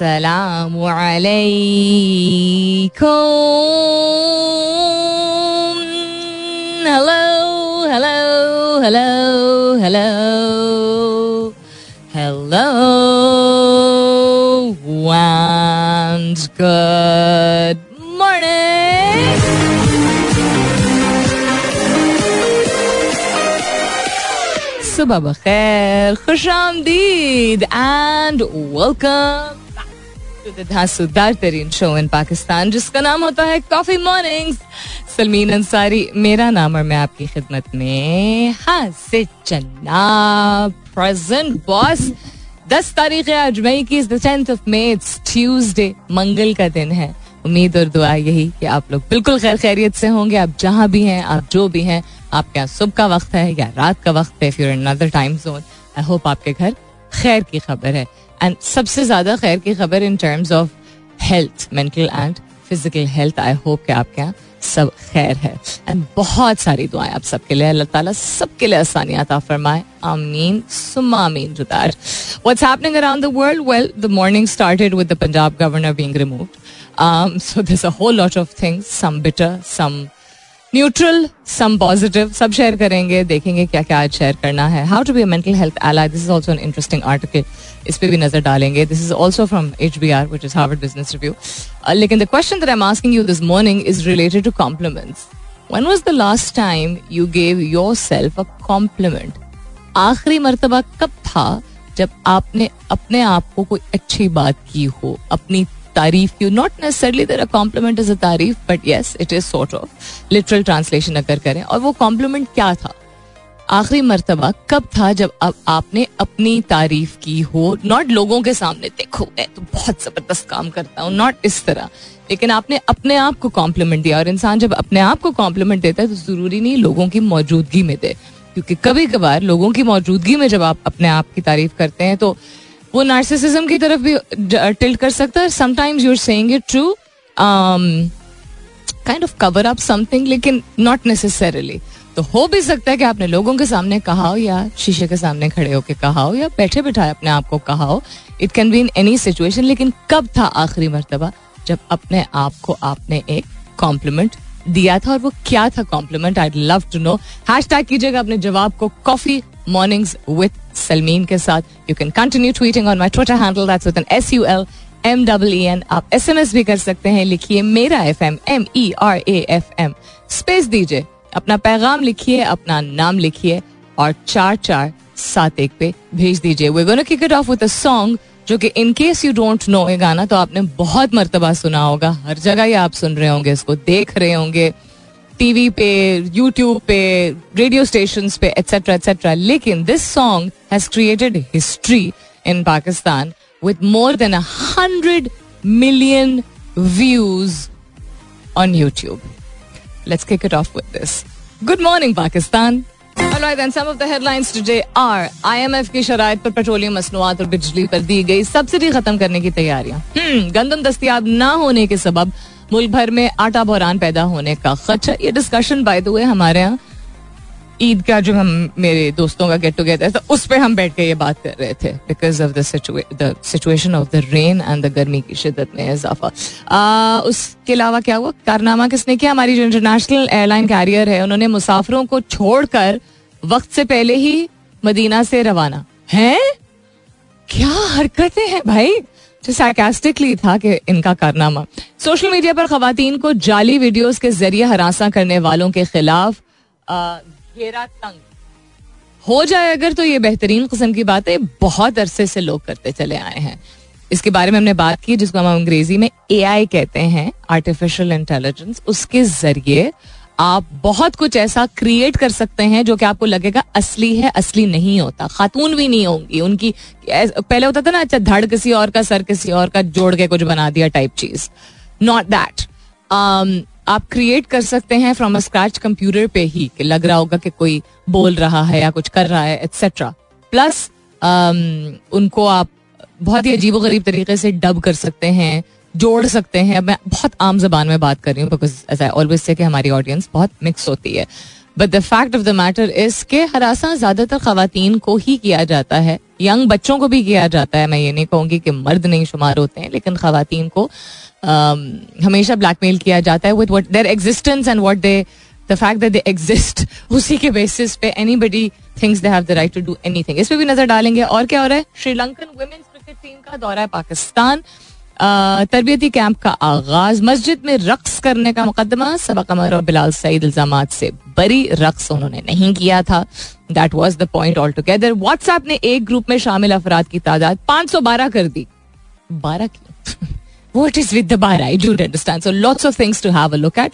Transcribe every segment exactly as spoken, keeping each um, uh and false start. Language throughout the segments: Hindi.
अस्सलामु अलैकुम. Hello hello hello hello hello and good morning. सुबह बखैर, खुशामदीद and welcome back to the धांसूदार तरीन शो in Pakistan जिसका नाम होता है Coffee Mornings. सलमीन अंसारी मेरा नाम और मैं आपकी खिदमत में हाजिर जनाब. Present boss. दस तारीख है आज मई की. Tenth of May. It's Tuesday. मंगल का दिन है. उम्मीद और दुआ यही कि आप लोग बिल्कुल खैर खैरियत से होंगे. आप जहाँ भी हैं, आप जो भी हैं, आपके यहाँ सुबह का वक्त है या रात का वक्त है, if you are in another time zone, I hope आपके घर खैर की खबर है. एंड सबसे ज्यादा खैर की खबर in terms of health, mental and physical health. I hope कि आपके यहाँ सब खैर है. एंड बहुत सारी दुआएं आप सबके लिए. अल्लाह ताला सबके लिए आसानियां अता फरमाए. आमीन सुम्मा आमीन. जुदार what's happening around the world. Well, the morning started with the Punjab governor being removed. So there is a whole lot of things, some bitter, some neutral, some positive. सब शेयर करेंगे, देखेंगे क्या क्या आज शेयर करना है. How to be a mental health ally, this is also an interesting article, इस पे भी नजर डालेंगे. This is also from H B R which is Harvard business review. लेकिन the question that I am asking you this morning is related to compliments. When was the last time you gave yourself a compliment? आखिरी मरतबा कब था जब आपने अपने आप को कोई अच्छी बात की हो, अपनी तारीफ की. Not necessarily there a compliment is a तारीफ, but yes it is sort of. Literal translation अगर करें, और वो कॉम्प्लीमेंट क्या था, आखिरी मर्तबा कब था जब अब आपने अपनी तारीफ की हो. नॉट लोगों के सामने, देखो मैं तो बहुत जबरदस्त काम करता हूँ, नॉट इस तरह, लेकिन आपने अपने आप को कॉम्प्लीमेंट दिया. और इंसान जब अपने आप को कॉम्प्लीमेंट देता है तो जरूरी नहीं लोगों की मौजूदगी में दे, क्योंकि कभी कभार लोगों की मौजूदगी में जब आप अपने आप की तारीफ करते हैं तो वो नार्सिसिज्म की तरफ भी टिल्ट कर सकता है. Sometimes you are saying it to kind of cover up something, लेकिन नॉट नेसेसरली. तो हो भी सकता है कि आपने लोगों के सामने कहा हो, या शीशे के सामने खड़े होकर कहा हो, या बैठे बैठाए अपने आप को कहा हो. It can be in any situation. लेकिन कब था आखिरी मर्तबा जब अपने आप को आपने एक कॉम्प्लीमेंट दिया था, और वो क्या था compliment? I'd love to know. Hashtag कीजिएगा अपने जवाब को कॉफी Mornings with Salmeen के साथ. You can continue tweeting on my Twitter handle. That's with an S U L M E E N. आप S M S भी कर सकते हैं. लिखिए मेरा F M, M E R A F M. Space दीजिए, अपना पैगाम लिखिए, अपना नाम लिखिए, और चार चार सात एक पे भेज दीजिए. We're gonna kick it off with a song जो कि in case you don't know, ये गाना तो आपने बहुत मर्तबा सुना होगा. हर जगह ये आप सुन रहे होंगे, इसको देख रहे होंगे, टीवी पे, यूट्यूब पे, रेडियो स्टेशंस पे, एटसेट्रा एटसेट्रा. लेकिन this song has created history in Pakistan with more than a hundred million views on YouTube. Let's kick it off with this. Good morning Pakistan. Alright then, some of the headlines today are I M F की शराइत पर पेट्रोलियम मसनूआत और बिजली पर दी गई सब्सिडी खत्म करने की तैयारियां. hmm, गंदम दस्तियाब ना होने के सबब मुल्क भर में आटा बहरान पैदा होने का खदशा. ये डिस्कशन बाय द वे हमारे यहाँ ईद का जो हम मेरे दोस्तों का गेट टुगेदर था उस पर हम बैठ के ये बात कर रहे थे, because of the situation of the rain and the गर्मी की शिद्दत में इजाफा. uh, उसके अलावा क्या हुआ, कारनामा किसने किया? हमारी जो इंटरनेशनल एयरलाइन कैरियर है उन्होंने मुसाफिरों को छोड़कर वक्त से पहले ही मदीना से रवाना है. क्या हरकतें हैं भाई. सार्कास्टिकली था कि इनका कारनामा. सोशल मीडिया पर खवातीन को जाली वीडियोस के जरिए हरासा करने वालों के खिलाफ घेरा तंग हो जाए अगर, तो ये बेहतरीन किस्म की बात है. बहुत अरसे से लोग करते चले आए हैं. इसके बारे में हमने बात की, जिसको हम अंग्रेजी में ए आई कहते हैं, आर्टिफिशियल इंटेलिजेंस. उसके जरिए आप बहुत कुछ ऐसा क्रिएट कर सकते हैं जो कि आपको लगेगा असली है, असली नहीं होता. खातून भी नहीं होंगी उनकी. पहले होता था ना, अच्छा धड़ किसी और का, सर किसी और का जोड़ के कुछ बना दिया टाइप चीज. Not that. आप क्रिएट कर सकते हैं फ्रॉम अ स्क्रैच कंप्यूटर पे ही, कि लग रहा होगा कि कोई बोल रहा है या कुछ कर रहा है एटसेट्रा. प्लस उनको आप बहुत ही अजीब गरीब तरीके से डब कर सकते हैं, जोड़ सकते हैं. मैं बहुत आम जबान में बात कर रही हूँ, because as I always say कि हमारी ऑडियंस बहुत मिक्स होती है. But the fact of the matter is के हरासा ज्यादातर खवातीन को ही किया जाता है, यंग बच्चों को भी किया जाता है. मैं ये नहीं कहूँगी कि मर्द नहीं शुमार होते हैं, लेकिन खवातीन को हमेशा ब्लैकमेल किया जाता है with what their existence and what they the fact that they exist. उसी के बेसिस पे anybody thinks they have the right to do anything. इस पे भी नजर डालेंगे. और क्या हो रहा है, श्रीलंकन वुमेन्स क्रिकेट टीम का दौरा है पाकिस्तान, तरबियती कैंप का आगाज, मस्जिद में रक्स करने का मुकदमा, सबा कमर और बिलाल सईद इल्जामात से बरी, रक्स उन्होंने नहीं किया था, that was the point all together. WhatsApp ने एक ग्रुप में शामिल अफराद की तादाद पाँच सौ बारह कर दी. बारह क्यों? व्हाट इज विद द बारह? I don't understand. So lots of things to have a look at.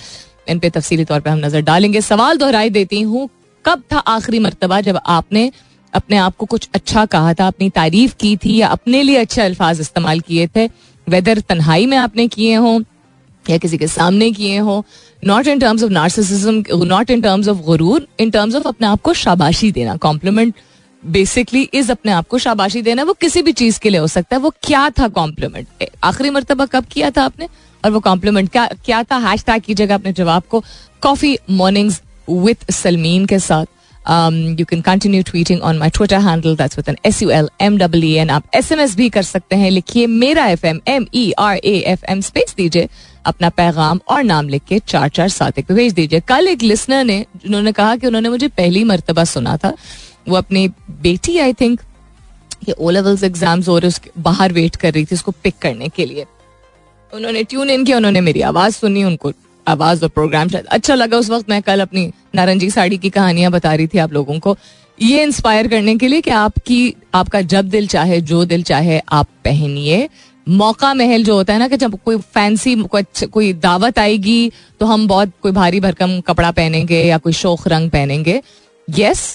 इन पे तफसीली तौर पर हम नजर डालेंगे. सवाल दोहराई देती हूँ, कब था आखिरी मरतबा जब आपने अपने आप को कुछ अच्छा कहा था, अपनी तारीफ की थी या अपने लिए अच्छे अल्फाज इस्तेमाल किए थे, वेदर तन्हाई में आपने किए हों या किसी के सामने किए हों. Not in terms of narcissism, not in terms of गुरूर, इन टर्म्स ऑफ अपने आप को शाबाशी देना. कॉम्प्लीमेंट बेसिकली इज अपने आप को शाबाशी देना. वो किसी भी चीज के लिए हो सकता है. वो क्या था कॉम्प्लीमेंट, आखिरी मरतबा कब किया था आपने, और वो कॉम्प्लीमेंट क्या क्या था? हैश टैग कीजिएगा अपने जवाब को कॉफी मॉर्निंग्स विद सलमीन के साथ. You can continue tweeting on my Twitter handle, that's with an S U L M W E N. आप एस एम एस भी कर सकते हैं, लिखिए मेरा F M, M E R A F M, space दीजिए, अपना पैगाम और नाम लिख के चार चार सात एक पे भेज दीजिए. कल एक लिसनर ने, उन्होंने कहा कि उन्होंने मुझे पहली मरतबा सुना था. वो अपनी बेटी, I think O levels exams हो रहे, उसके बाहर वेट कर रही थी उसको पिक करने के लिए. उन्होंने ट्यून इन किया, उन्होंने मेरी आवाज़ सुनी, उनको आवाज़ और प्रोग्राम शायद अच्छा लगा. उस वक्त मैं कल अपनी नारंगी साड़ी की कहानियां बता रही थी आप लोगों को, ये इंस्पायर करने के लिए कि आपकी, आपका जब दिल चाहे जो दिल चाहे आप पहनिए. मौका महल जो होता है ना, कि जब कोई फैंसी कोई दावत आएगी तो हम बहुत कोई भारी भरकम कपड़ा पहनेंगे या कोई शोख रंग पहनेंगे. यस,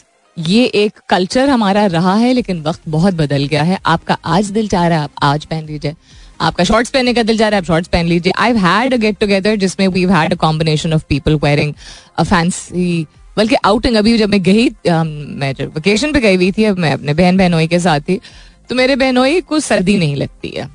ये एक कल्चर हमारा रहा है, लेकिन वक्त बहुत बदल गया है. आपका आज दिल चाह रहा है आप आज पहन लीजिए, आपका शॉर्ट्स पहनने का दिल जा रहा है आप शॉर्ट्स पहन लीजिए. I have had a get together जिसमें we have had a combination of people wearing a fancy, बल्कि आउटिंग. अभी जब मैं गई, मैं जब वेकेशन पे गई हुई थी, मैं अपने बहन बहनोई के साथ थी, तो मेरे बहनोई को सर्दी नहीं लगती है,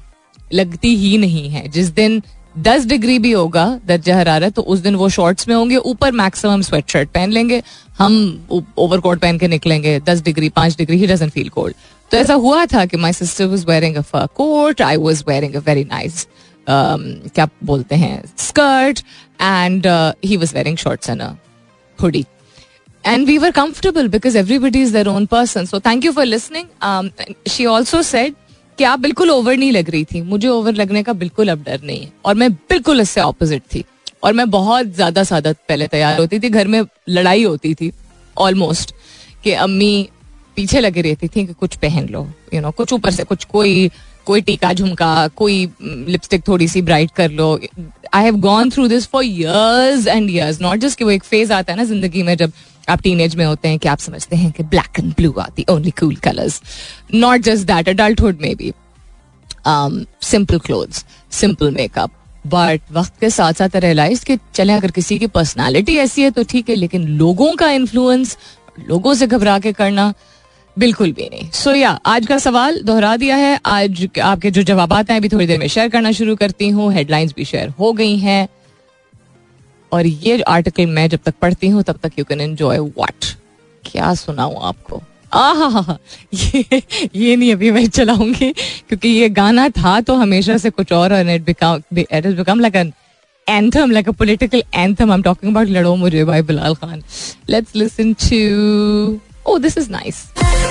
लगती ही नहीं है. जिस दिन दस डिग्री भी होगा दर्जा हरारत, तो उस दिन वो शॉर्ट्स में होंगे, ऊपर मैक्सिमम स्वेट शर्ट पहन लेंगे, हम ओवर कोट पहन के निकलेंगे. दस डिग्री पाँच degree, he doesn't feel cold. तो ऐसा हुआ था कि my sister was wearing a fur coat, I was wearing a very nice क्या बोलते हैं skirt, and he was wearing shorts and a hoodie, and we were comfortable because everybody is their own person. So thank you for listening. She also said कि आप बिल्कुल ओवर नहीं लग रही थी. मुझे ओवर लगने का बिल्कुल अब डर नहीं है, और मैं बिल्कुल इससे ऑपोजिट थी, और मैं बहुत ज्यादा सादा पहले तैयार होती थी. घर में लड़ाई होती थी ऑलमोस्ट कि अम्मी पीछे लगी रहती थी कि कुछ पहन लो, यू नो, कुछ ऊपर से कुछ, कोई कोई टीका झुमका, कोई लिपस्टिक थोड़ी सी ब्राइट कर लो. I have gone through this for years and years. Not just कि वो एक फेज आता है ना जिंदगी में जब आप टीनेज में होते हैं कि आप समझते हैं कि black and blue are the only cool colours. Not just that, adulthood में भी simple clothes, simple makeup, but वक्त के साथ साथ रियलाइज कि चले अगर किसी की पर्सनालिटी ऐसी है तो ठीक है, लेकिन लोगों का इन्फ्लुएंस, लोगों से घबरा के करना बिल्कुल भी नहीं. सो so, या yeah, आज का सवाल दोहरा दिया है. आज आपके जो जवाब आते हैं अभी थोड़ी देर में शेयर करना शुरू करती हूँ. हेडलाइंस भी शेयर हो गई हैं, और ये आर्टिकल मैं जब तक पढ़ती हूँ तब तक यू कैन एंजॉय. व्हाट क्या सुनाऊँ आपको? आहा, ये ये नहीं अभी मैं चलाऊंगी, क्योंकि ये गाना था तो हमेशा से कुछ और, और it become it is become like an anthem, like a political anthem. I am talking about लड़ो मुझे भाई Bilal Khan. Let's listen to, oh this is nice.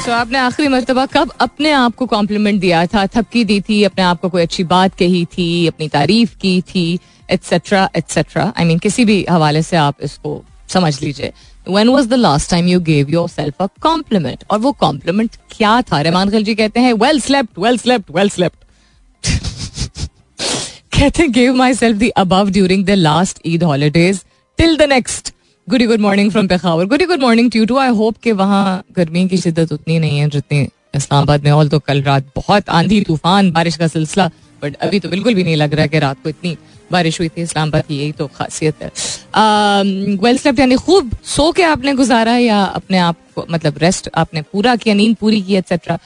तो आपने आखिरी मरतबा कब अपने आप को कॉम्प्लीमेंट दिया था, थपकी दी थी, अपने आप को कोई अच्छी बात कही थी, अपनी तारीफ की थी, एटसेट्रा एटसेट्रा. आई मीन किसी भी हवाले से आप इसको समझ लीजिए. When was the last time you gave yourself a compliment? और वो कॉम्प्लीमेंट क्या था? रहमान खिलजी कहते हैं well slept, well slept, well slept. कहते हैं gave myself the above during the last Eid holidays till the next. Goody good morning from Peshawar. Goody good morning to you too. I hope कि वहाँ गर्मी की शिद्दत उतनी नहीं है जितनी इस्लामाबाद में. ऑल तो कल रात बहुत आंधी तूफान बारिश का सिलसिला, बट अभी तो बिल्कुल भी नहीं लग रहा है कि रात को इतनी बारिश हुई थी इस्लामाबाद की. यही तो खासियत है. वेल स्लेप्ट यानी खूब सो के आपने गुजारा, या अपने आप को मतलब रेस्ट आपने पूरा किया, नींद पूरी की, एक्सेट्रा.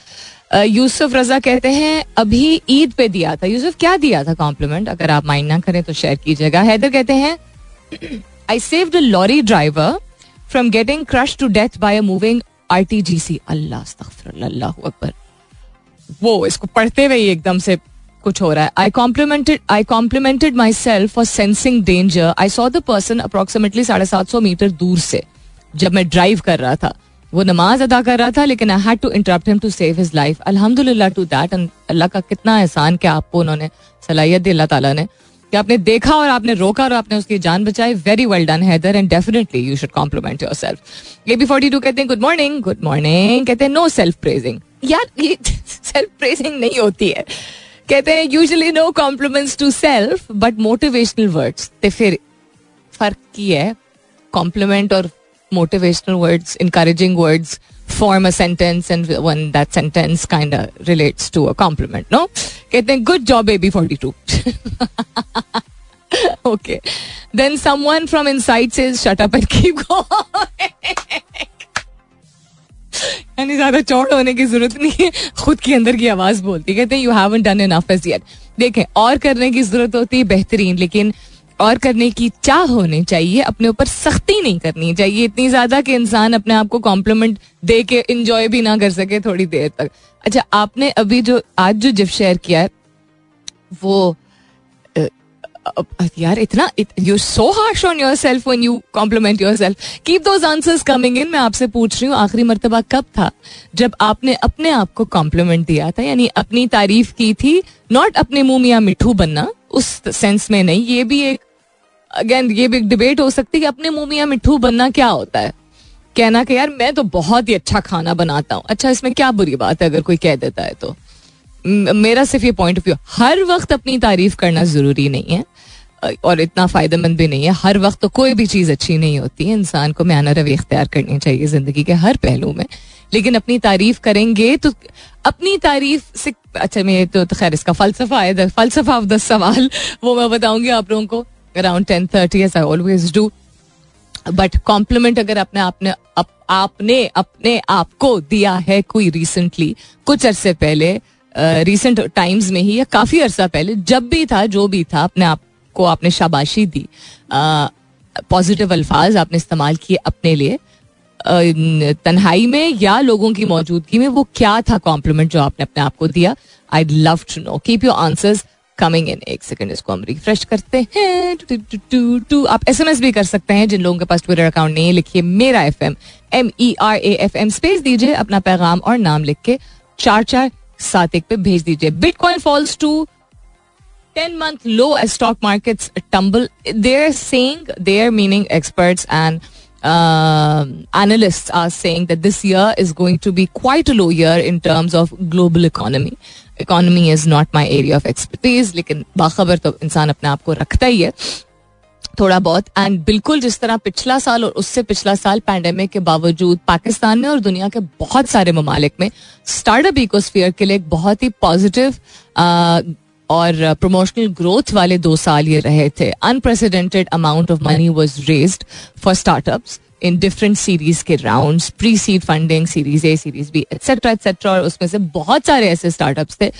यूसुफ रजा कहते हैं अभी ईद पे दिया था. यूसुफ क्या दिया था कॉम्प्लीमेंट? अगर आप माइंड ना करें तो शेयर कीजिएगा. हैदर कहते हैं I saved a lorry driver from getting crushed to death by a moving R T G C. Allah, astaghfirullah, Allahu Akbar. वो इसको पढ़ते हुए ही एकदम से कुछ हो रहा है. I complimented, I complimented myself for sensing danger. I saw the person approximately साढ़े सात सौ मीटर दूर से जब मैं ड्राइव कर रहा था. वो नमाज अदा कर रहा था लेकिन I had to interrupt him to save his life. अल्हम्दुलिल्लाह टू दैट. अल्लाह का कितना एहसान कि आपको उन्होंने सलाहियत दी अल्लाह ताला ने कि आपने देखा और आपने रोका और आपने उसकी जान बचाई. Very well done Haider and definitely you should compliment yourself. A B forty two कहते हैं गुड मॉर्निंग. गुड मॉर्निंग कहते हैं नो सेल्फ प्रेजिंग. यार ये सेल्फ प्रेजिंग नहीं होती है. कहते हैं usually no compliments to self but motivational words. तो फिर फर्क की है कॉम्प्लीमेंट और motivational words, encouraging words form a sentence and when that sentence kind of relates to a compliment, no? Kehte hain good job baby forty-two. Okay. Then someone from inside says shut up and keep going. यानी ज़्यादा चौड़ होने की जरूरत नहीं है, खुद के अंदर की आवाज़ बोलती. कहते हैं you haven't done enough as yet. देखें और करने की जरूरत होती है बेहतरीन, लेकिन और करने की चाह होनी चाहिए. अपने ऊपर सख्ती नहीं करनी चाहिए इतनी ज्यादा कि इंसान अपने आप को कॉम्प्लीमेंट दे के इंजॉय भी ना कर सके थोड़ी देर तक. अच्छा, आपने अभी जो आज जो जिप शेयर किया है वो यार इतना you so harsh on yourself when you compliment yourself. Keep those answers coming in. मैं आपसे पूछ रही हूँ आखिरी मर्तबा कब था जब आपने अपने आप को कॉम्प्लीमेंट दिया था, यानी अपनी तारीफ की थी, नॉट अपने मुंह मियां मिठू बनना उस सेंस में नहीं. ये भी एक अगेन ये भी एक डिबेट हो सकती है कि अपने मुंह मियां मिठू बनना क्या होता है. कहना कि यार मैं तो बहुत ही अच्छा खाना बनाता हूँ, अच्छा इसमें क्या बुरी बात है अगर कोई कह देता है तो. मेरा सिर्फ ये पॉइंट ऑफ व्यू, हर वक्त अपनी तारीफ करना जरूरी नहीं है और इतना फायदेमंद भी नहीं है. हर वक्त तो कोई भी चीज़ अच्छी नहीं होती है. इंसान को म्याना रवैया इख्तियार करनी चाहिए जिंदगी के हर पहलू में. लेकिन अपनी तारीफ करेंगे तो अपनी तारीफ से अच्छा मैं तो, तो खैर इसका फलसफा है, फलसफा ऑफ द सवाल वो मैं बताऊंगी आप लोगों को around ten thirty as I always do. But compliment अगर अपने आपने अप, आपने अपने आप को दिया है कोई रिसेंटली, कुछ अरसे पहले, रिसेंट uh, टाइम्स में ही या काफी अरसा पहले, जब भी था जो भी था अपने आप को आपने शाबाशी दी, पॉजिटिव अल्फाज आपने इस्तेमाल किए अपने लिए, तन्हाई में या लोगों की मौजूदगी में, वो क्या था कॉम्प्लीमेंट जो आपने अपने आप को दिया? I'd love to know. Keep your answers coming in. एक सेकंड इसको हम रिफ्रेश करते हैं. Two, two, two, two. आप एसएमएस भी कर सकते हैं जिन लोगों के पास ट्विटर अकाउंट नहीं है. लिखिए मेरा F M, M E R A F M, space दीजिए अपना पैगाम और नाम लिख के चार चार सात एक पे भेज दीजिए. Bitcoin falls to ten month low as stock markets tumble. Their saying, their meaning experts and analysts are saying that this year is going to be quite a low year in terms of global economy. Economy is not my area of expertise, लेकिन बाखबर तो इंसान अपने आप को रखता ही है थोड़ा बहुत. एंड बिल्कुल जिस तरह पिछला साल और उससे पिछला साल पैंडेमिक के बावजूद पाकिस्तान में और दुनिया के बहुत सारे ममालिक में स्टार्टअप इकोस्फीयर के लिए एक बहुत ही पॉजिटिव और प्रमोशनल ग्रोथ वाले दो साल ये रहे थे. Unprecedented amount of money was raised for startups in different series के rounds, pre seed funding, series A, series B, etcetera etcetera. और उसमें से बहुत सारे ऐसे स्टार्टअप्स थे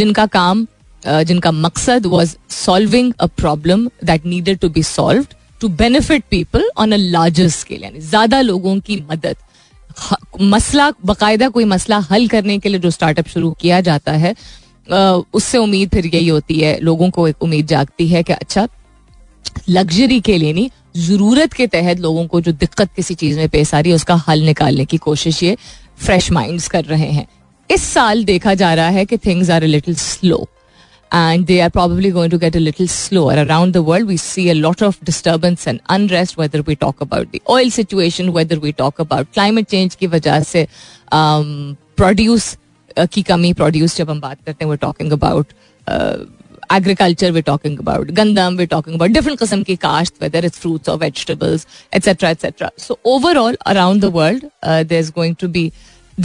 जिनका काम Uh, जिनका मकसद was solving a problem that needed to be solved to benefit people on a larger scale. यानी ज्यादा लोगों की मदद, मसला बाकायदा कोई मसला हल करने के लिए जो स्टार्टअप शुरू किया जाता है, uh, उससे उम्मीद फिर यही होती है, लोगों को एक उम्मीद जागती है कि अच्छा लग्जरी के लिए नहीं, जरूरत के तहत लोगों को जो दिक्कत किसी चीज़ में पेश आ रही है उसका हल निकालने की कोशिश ये फ्रेश माइंड्स कर रहे हैं. इस साल देखा जा रहा है कि things are a little slow and they are probably going to get a little slower. Around the world we see a lot of disturbance and unrest, whether we talk about the oil situation, whether we talk about climate change की वजह से um, produce uh, की कमी. produce जब हम बात करते हैं we're talking about uh, agriculture, we're talking about gandam, we're talking about different किस्म की काश्त, whether it's fruits or vegetables etc etc. So overall around the world uh, there's going to be,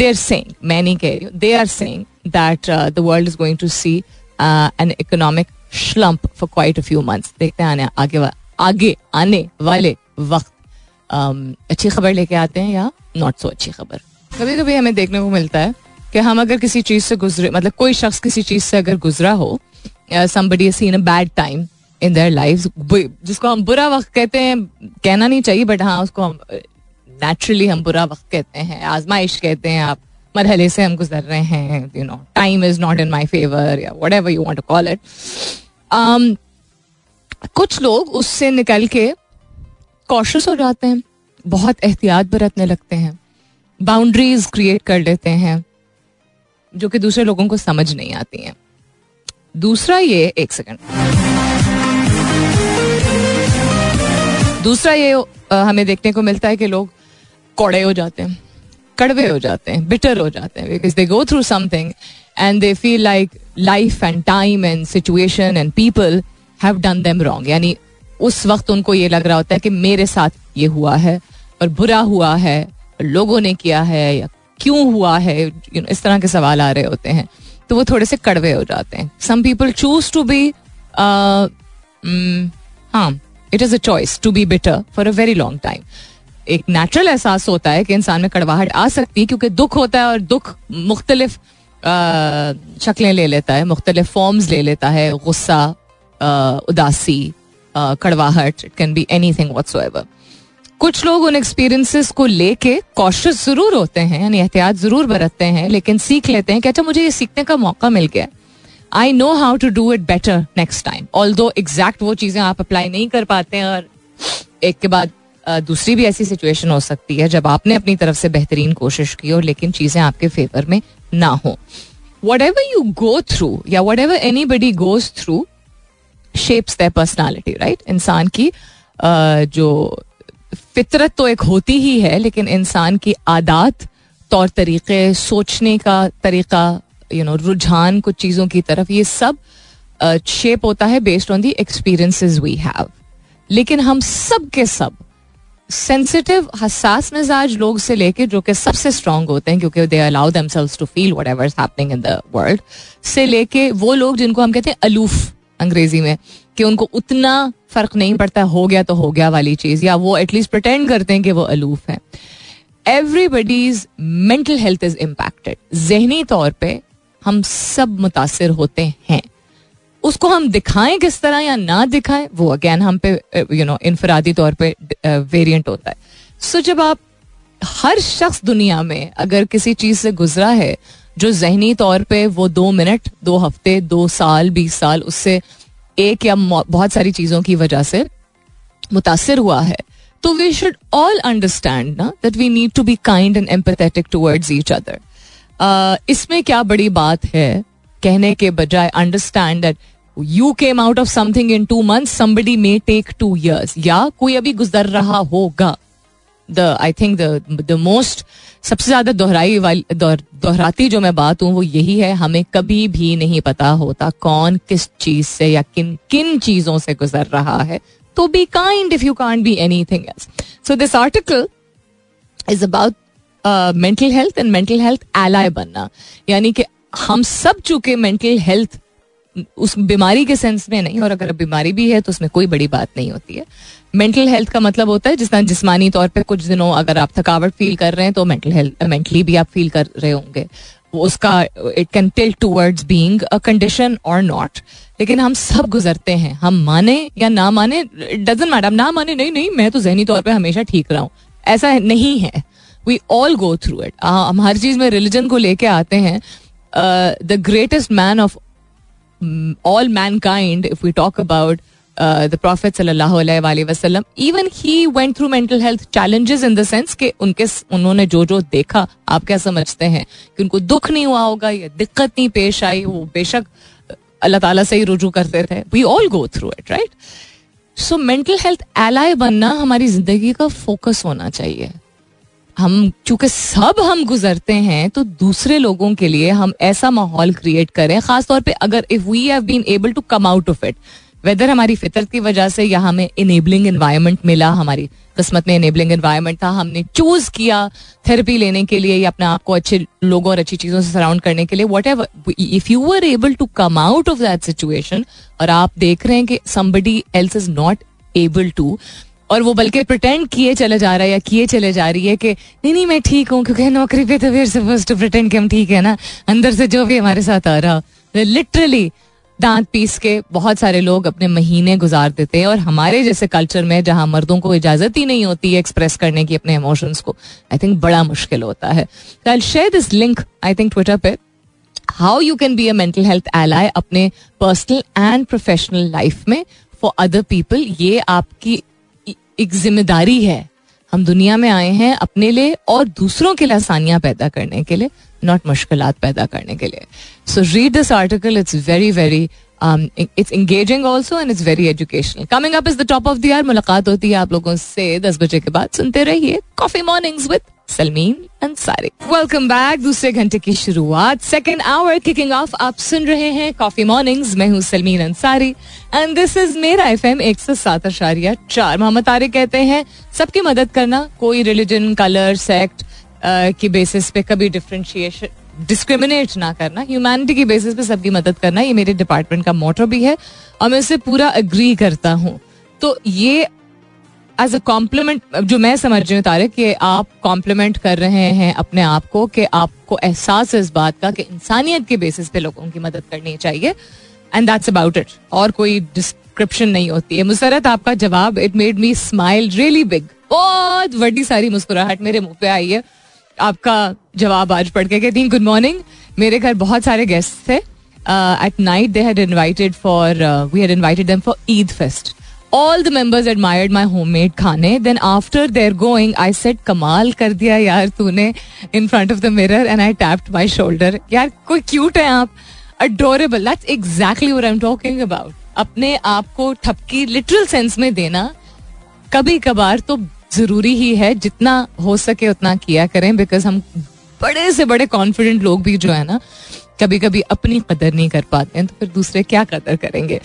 they're saying, मैं नहीं कह रही हूँ, they are saying that uh, the world is going to see Uh, an economic slump for quite a few months. देखते हैं आगे वा, आगे आने वाले वक्त um, अच्छी खबर लेके आते हैं या नॉट सो अच्छी खबर. कभी कभी हमें देखने को मिलता है कि हम अगर किसी चीज़ से गुजरे, मतलब कोई शख्स किसी चीज़ से अगर गुजरा हो, somebody has seen a bad time in their lives, जिसको हम बुरा वक्त कहते हैं, कहना नहीं चाहिए बट हाँ उसको हम नेचुरली हम बुरा वक्त कहते हैं, आजमाइश कहते हैं, आप मरहले से हम गुजर रहे हैं, you know time is not in my favour या whatever you want to call it. कुछ लोग उससे निकल के कॉशियस हो जाते हैं, बहुत एहतियात बरतने लगते हैं, बाउंड्रीज क्रिएट कर लेते हैं जो कि दूसरे लोगों को समझ नहीं आती हैं. दूसरा ये एक सेकंड दूसरा ये हमें देखने को मिलता है कि लोग कौड़े हो जाते हैं, कड़वे हो जाते हैं, बिटर हो जाते हैं, because they go through something and they feel like life and time and situation and people have done them wrong. यानी उस वक्त उनको ये लग रहा होता है कि मेरे साथ ये हुआ है और बुरा हुआ है, लोगों ने किया है या क्यों हुआ है, यू नो इस तरह के सवाल आ रहे होते हैं, तो वो थोड़े से कड़वे हो जाते हैं. Some people choose to be हाँ it is a choice to be bitter for a very long time. एक नेचुरल एहसास होता है कि इंसान में कड़वाहट आ सकती है क्योंकि दुख होता है और दुख मुख्तलिफ शक्लें ले लेता है, मुख्तलिफ फॉर्म्स ले लेता है, गुस्सा, उदासी, कड़वाहट, it can be any thing whatsoever. कुछ लोग उन एक्सपीरियंसेस को लेके कॉशियस जरूर होते हैं, यानी एहतियात जरूर बरतते हैं, लेकिन सीख लेते हैं कि अच्छा मुझे ये सीखने का मौका मिल गया, I know how to do it better next time. Although exact वो चीज़ें आप अप्लाई नहीं कर पाते हैं और एक के बाद दूसरी भी ऐसी सिचुएशन हो सकती है जब आपने अपनी तरफ से बेहतरीन कोशिश की हो लेकिन चीज़ें आपके फेवर में ना हो. व्हाटएवर यू गो थ्रू या whatever anybody goes through shapes their personality, right. इंसान की जो फितरत तो एक होती ही है लेकिन इंसान की आदत, तौर तरीक़े, सोचने का तरीक़ा, यू नो रुझान कुछ चीज़ों की तरफ, ये सब शेप होता है based on the experiences we have. लेकिन हम सब के सब सेंसिटिव, हसास मिजाज लोग से लेके जो कि सबसे स्ट्रॉन्ग होते हैं क्योंकि they allow themselves to feel whatever is happening in the world, से लेके वो लोग जिनको हम कहते हैं अलूफ अंग्रेजी में, कि उनको उतना फर्क नहीं पड़ता, हो गया तो हो गया वाली चीज, या वो एटलीस्ट प्रटेंड करते हैं कि वो अलूफ हैं. Everybody's mental health is impacted. जहनी तौर पे हम सब मुतासिर होते हैं. उसको हम दिखाएं किस तरह या ना दिखाएं वो अगेन हम पे यू नो इनफरादी तौर पे वेरिएंट होता है. सो जब आप हर शख्स दुनिया में अगर किसी चीज से गुजरा है जो जहनी तौर पे वो दो मिनट, दो हफ्ते, दो साल, बीस साल उससे एक या बहुत सारी चीज़ों की वजह से मुतासिर हुआ है, तो वी शुड ऑल अंडरस्टैंड ना that we need to be kind and empathetic towards each other. इसमें क्या बड़ी बात है कहने के बजाय, understand that you came out of something in two months, somebody may take two years, या कोई अभी गुजर रहा होगा. The I think the the most सबसे ज़्यादा दोहराई वाली दोहराती जो मैं बात हूँ वो यही है, हमें कभी भी नहीं पता होता कौन किस चीज़ से या किन किन चीज़ों से गुजर रहा है. तो be kind if you can't be anything else. So this article is about mental health and mental health ally बनना, यानी कि हम सब चूँकि मेंटल हेल्थ उस बीमारी के सेंस में नहीं, और अगर बीमारी भी है तो उसमें कोई बड़ी बात नहीं होती है. मेंटल हेल्थ का मतलब होता है जिस तरह जिस्मानी तौर पे कुछ दिनों अगर आप थकावट फील कर रहे हैं तो मेंटल हेल्थ मेंटली भी आप फील कर रहे होंगे, उसका it can tilt towards being a condition और नॉट. लेकिन हम सब गुजरते हैं, हम माने या ना माने, इट डजंट मैटर. ना माने नहीं नहीं मैं तो जहनी तौर पर हमेशा ठीक रहा हूँ, ऐसा नहीं है. We all go through it. हम हर चीज़ में रिलीजन को लेके आते हैं. The greatest man of all mankind, if we talk about uh, the Prophet sallallahu alaihi wasallam, even he went through mental health challenges in the sense कि उनके उन्होंने जो जो देखा, आप क्या समझते हैं कि उनको दुख नहीं हुआ होगा या दिक्कत नहीं पेश आई, वो बेशक अल्लाह ताला से ही रुजू करते थे. We all go through it, right? So mental health ally बनना हमारी जिंदगी का फोकस होना चाहिए. हम चूंकि सब हम गुजरते हैं तो दूसरे लोगों के लिए हम ऐसा माहौल क्रिएट करें, खासतौर पे अगर if we have been able to come out of it, whether हमारी फितरत की वजह से या हमें इनेबलिंग एनवायरनमेंट मिला, हमारी किस्मत में इनेबलिंग एनवायरनमेंट था, हमने चूज किया थेरेपी लेने के लिए या अपने आप को अच्छे लोगों और अच्छी चीज़ों से सराउंड करने के लिए, whatever. If you are able to come out of that situation और आप देख रहे हैं कि somebody else is not able to, और वो बल्कि प्रटेंड किए चले जा रहा है या किए चले जा रही है कि नहीं नहीं मैं ठीक हूँ क्योंकि नौकरी पे तो we are supposed to pretend कि हम ठीक है ना, अंदर से जो भी हमारे साथ आ रहा, लिटरली दांत पीस के बहुत सारे लोग अपने महीने गुजार देते हैं. और हमारे जैसे कल्चर में जहां मर्दों को इजाजत ही नहीं होती है एक्सप्रेस करने की अपने इमोशंस को, आई थिंक बड़ा मुश्किल होता है. So I share this link I think Twitter पे, how you can be a mental health ally अपने पर्सनल एंड प्रोफेशनल लाइफ में फॉर अदर पीपल. ये आपकी एक जिम्मेदारी है. हम दुनिया में आए हैं अपने लिए और दूसरों के लिए आसानियां पैदा करने के लिए, नॉट मुश्किलात पैदा करने के लिए. So read this article, it's very very it's engaging also and it's very educational. Coming up is the top of the hour. मुलाकात होती है आप लोगों से दस बजे के बाद. सुनते रहिए coffee mornings with Salmeen Ansari. Welcome back. दूसरे घंटे की शुरुआत, सेकेंड आवर किकिंग ऑफ. आप सुन रहे हैं कॉफी मॉर्निंग्स. मैं हूँ Salmeen Ansari and this is मेरा एफ एम एक सौ सात अशारिया चार. मोहम्मद तारिक कहते हैं सबकी मदद करना, कोई रिलीजन, कलर, सेक्ट की बेसिस पे कभी डिफ्रेंशिएशन डिस्क्रिमिनेट ना करना, ह्यूमैनिटी की बेसिस पे सबकी मदद करना, ये मेरे डिपार्टमेंट का मोटो भी है और मैं इससे पूरा अग्री करता हूँ. तो ये एज अ कॉम्प्लीमेंट जो मैं समझ रही हूँ तारिक, कि आप कॉम्प्लीमेंट कर रहे हैं अपने आप को, कि आपको एहसास है इस बात का कि इंसानियत के बेसिस पे लोगों की मदद करनी चाहिए एंड दैट्स अबाउट इट. और कोई डिस्क्रिप्शन नहीं होती है. मुसरत, आपका जवाब it made me smile really big. बहुत बड़ी सारी मुस्कुराहट मेरे मुँह पे आई है आपका जवाब आज पढ़ के. कहती गुड मॉर्निंग, मेरे घर बहुत सारे गेस्ट थे at night. They had invited for we had invited them for Eid fest. All the members admired my homemade खाने. Then after there going I said कमाल कर दिया यार तूने in front of the mirror and I tapped my shoulder. यार कोई क्यूट है आप, adorable. That's exactly what I am talking about. अपने आप को ठपकी लिटरल सेंस में देना कभी कभार तो जरूरी ही है, जितना हो सके उतना किया करें. बिकॉज हम बड़े से बड़े कॉन्फिडेंट लोग भी जो है ना कभी कभी अपनी कदर नहीं कर पाते हैं, तो फिर दूसरे क्या कदर करेंगे.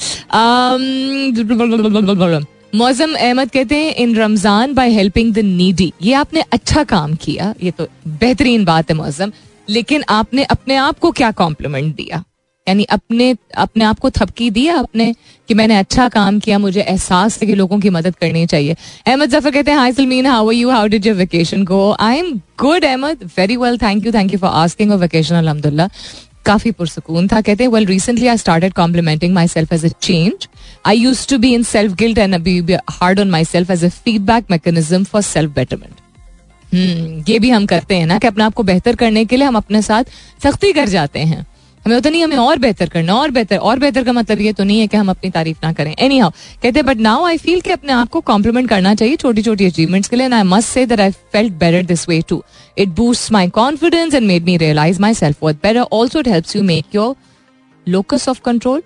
मौजम अहमद कहते हैं in Ramzan by helping the needy. ये आपने अच्छा काम किया, ये तो बेहतरीन बात है मौजम, लेकिन आपने अपने आप को क्या कॉम्प्लीमेंट दिया? यानी अपने अपने आप को थपकी दिया आपने कि मैंने अच्छा काम किया, मुझे एहसास है कि लोगों की मदद करनी चाहिए. अहमद जफर कहते हैं hi Salmeen, how are you, how did your vacation go? I am good Ahmed, very well, thank you, thank you for asking. और वेकेशन अल्हम्दुलिल्लाह काफी पुरसकून था. कहते हैं well recently I started complimenting my self as a change. I used to be in self guilt and be hard on my self as a feedback mechanism for self betterment. ये भी हम करते हैं ना कि अपने आप को बेहतर करने के लिए हम अपने साथ सख्ती कर जाते हैं. हमें होता नहीं, हमें और बेहतर करना, और बेहतर और बेहतर का मतलब ये तो नहीं है कि हम अपनी तारीफ ना करें. एनी हाउ कहते हैं बट नाउ आई फील कि अपने आप को कॉम्प्लीमेंट करना चाहिए छोटी छोटी अचीवमेंट्स के लिए. And I must say that I felt better this way too. It boosts my confidence and made me realise my self worth better. Also it helps you make your locus of control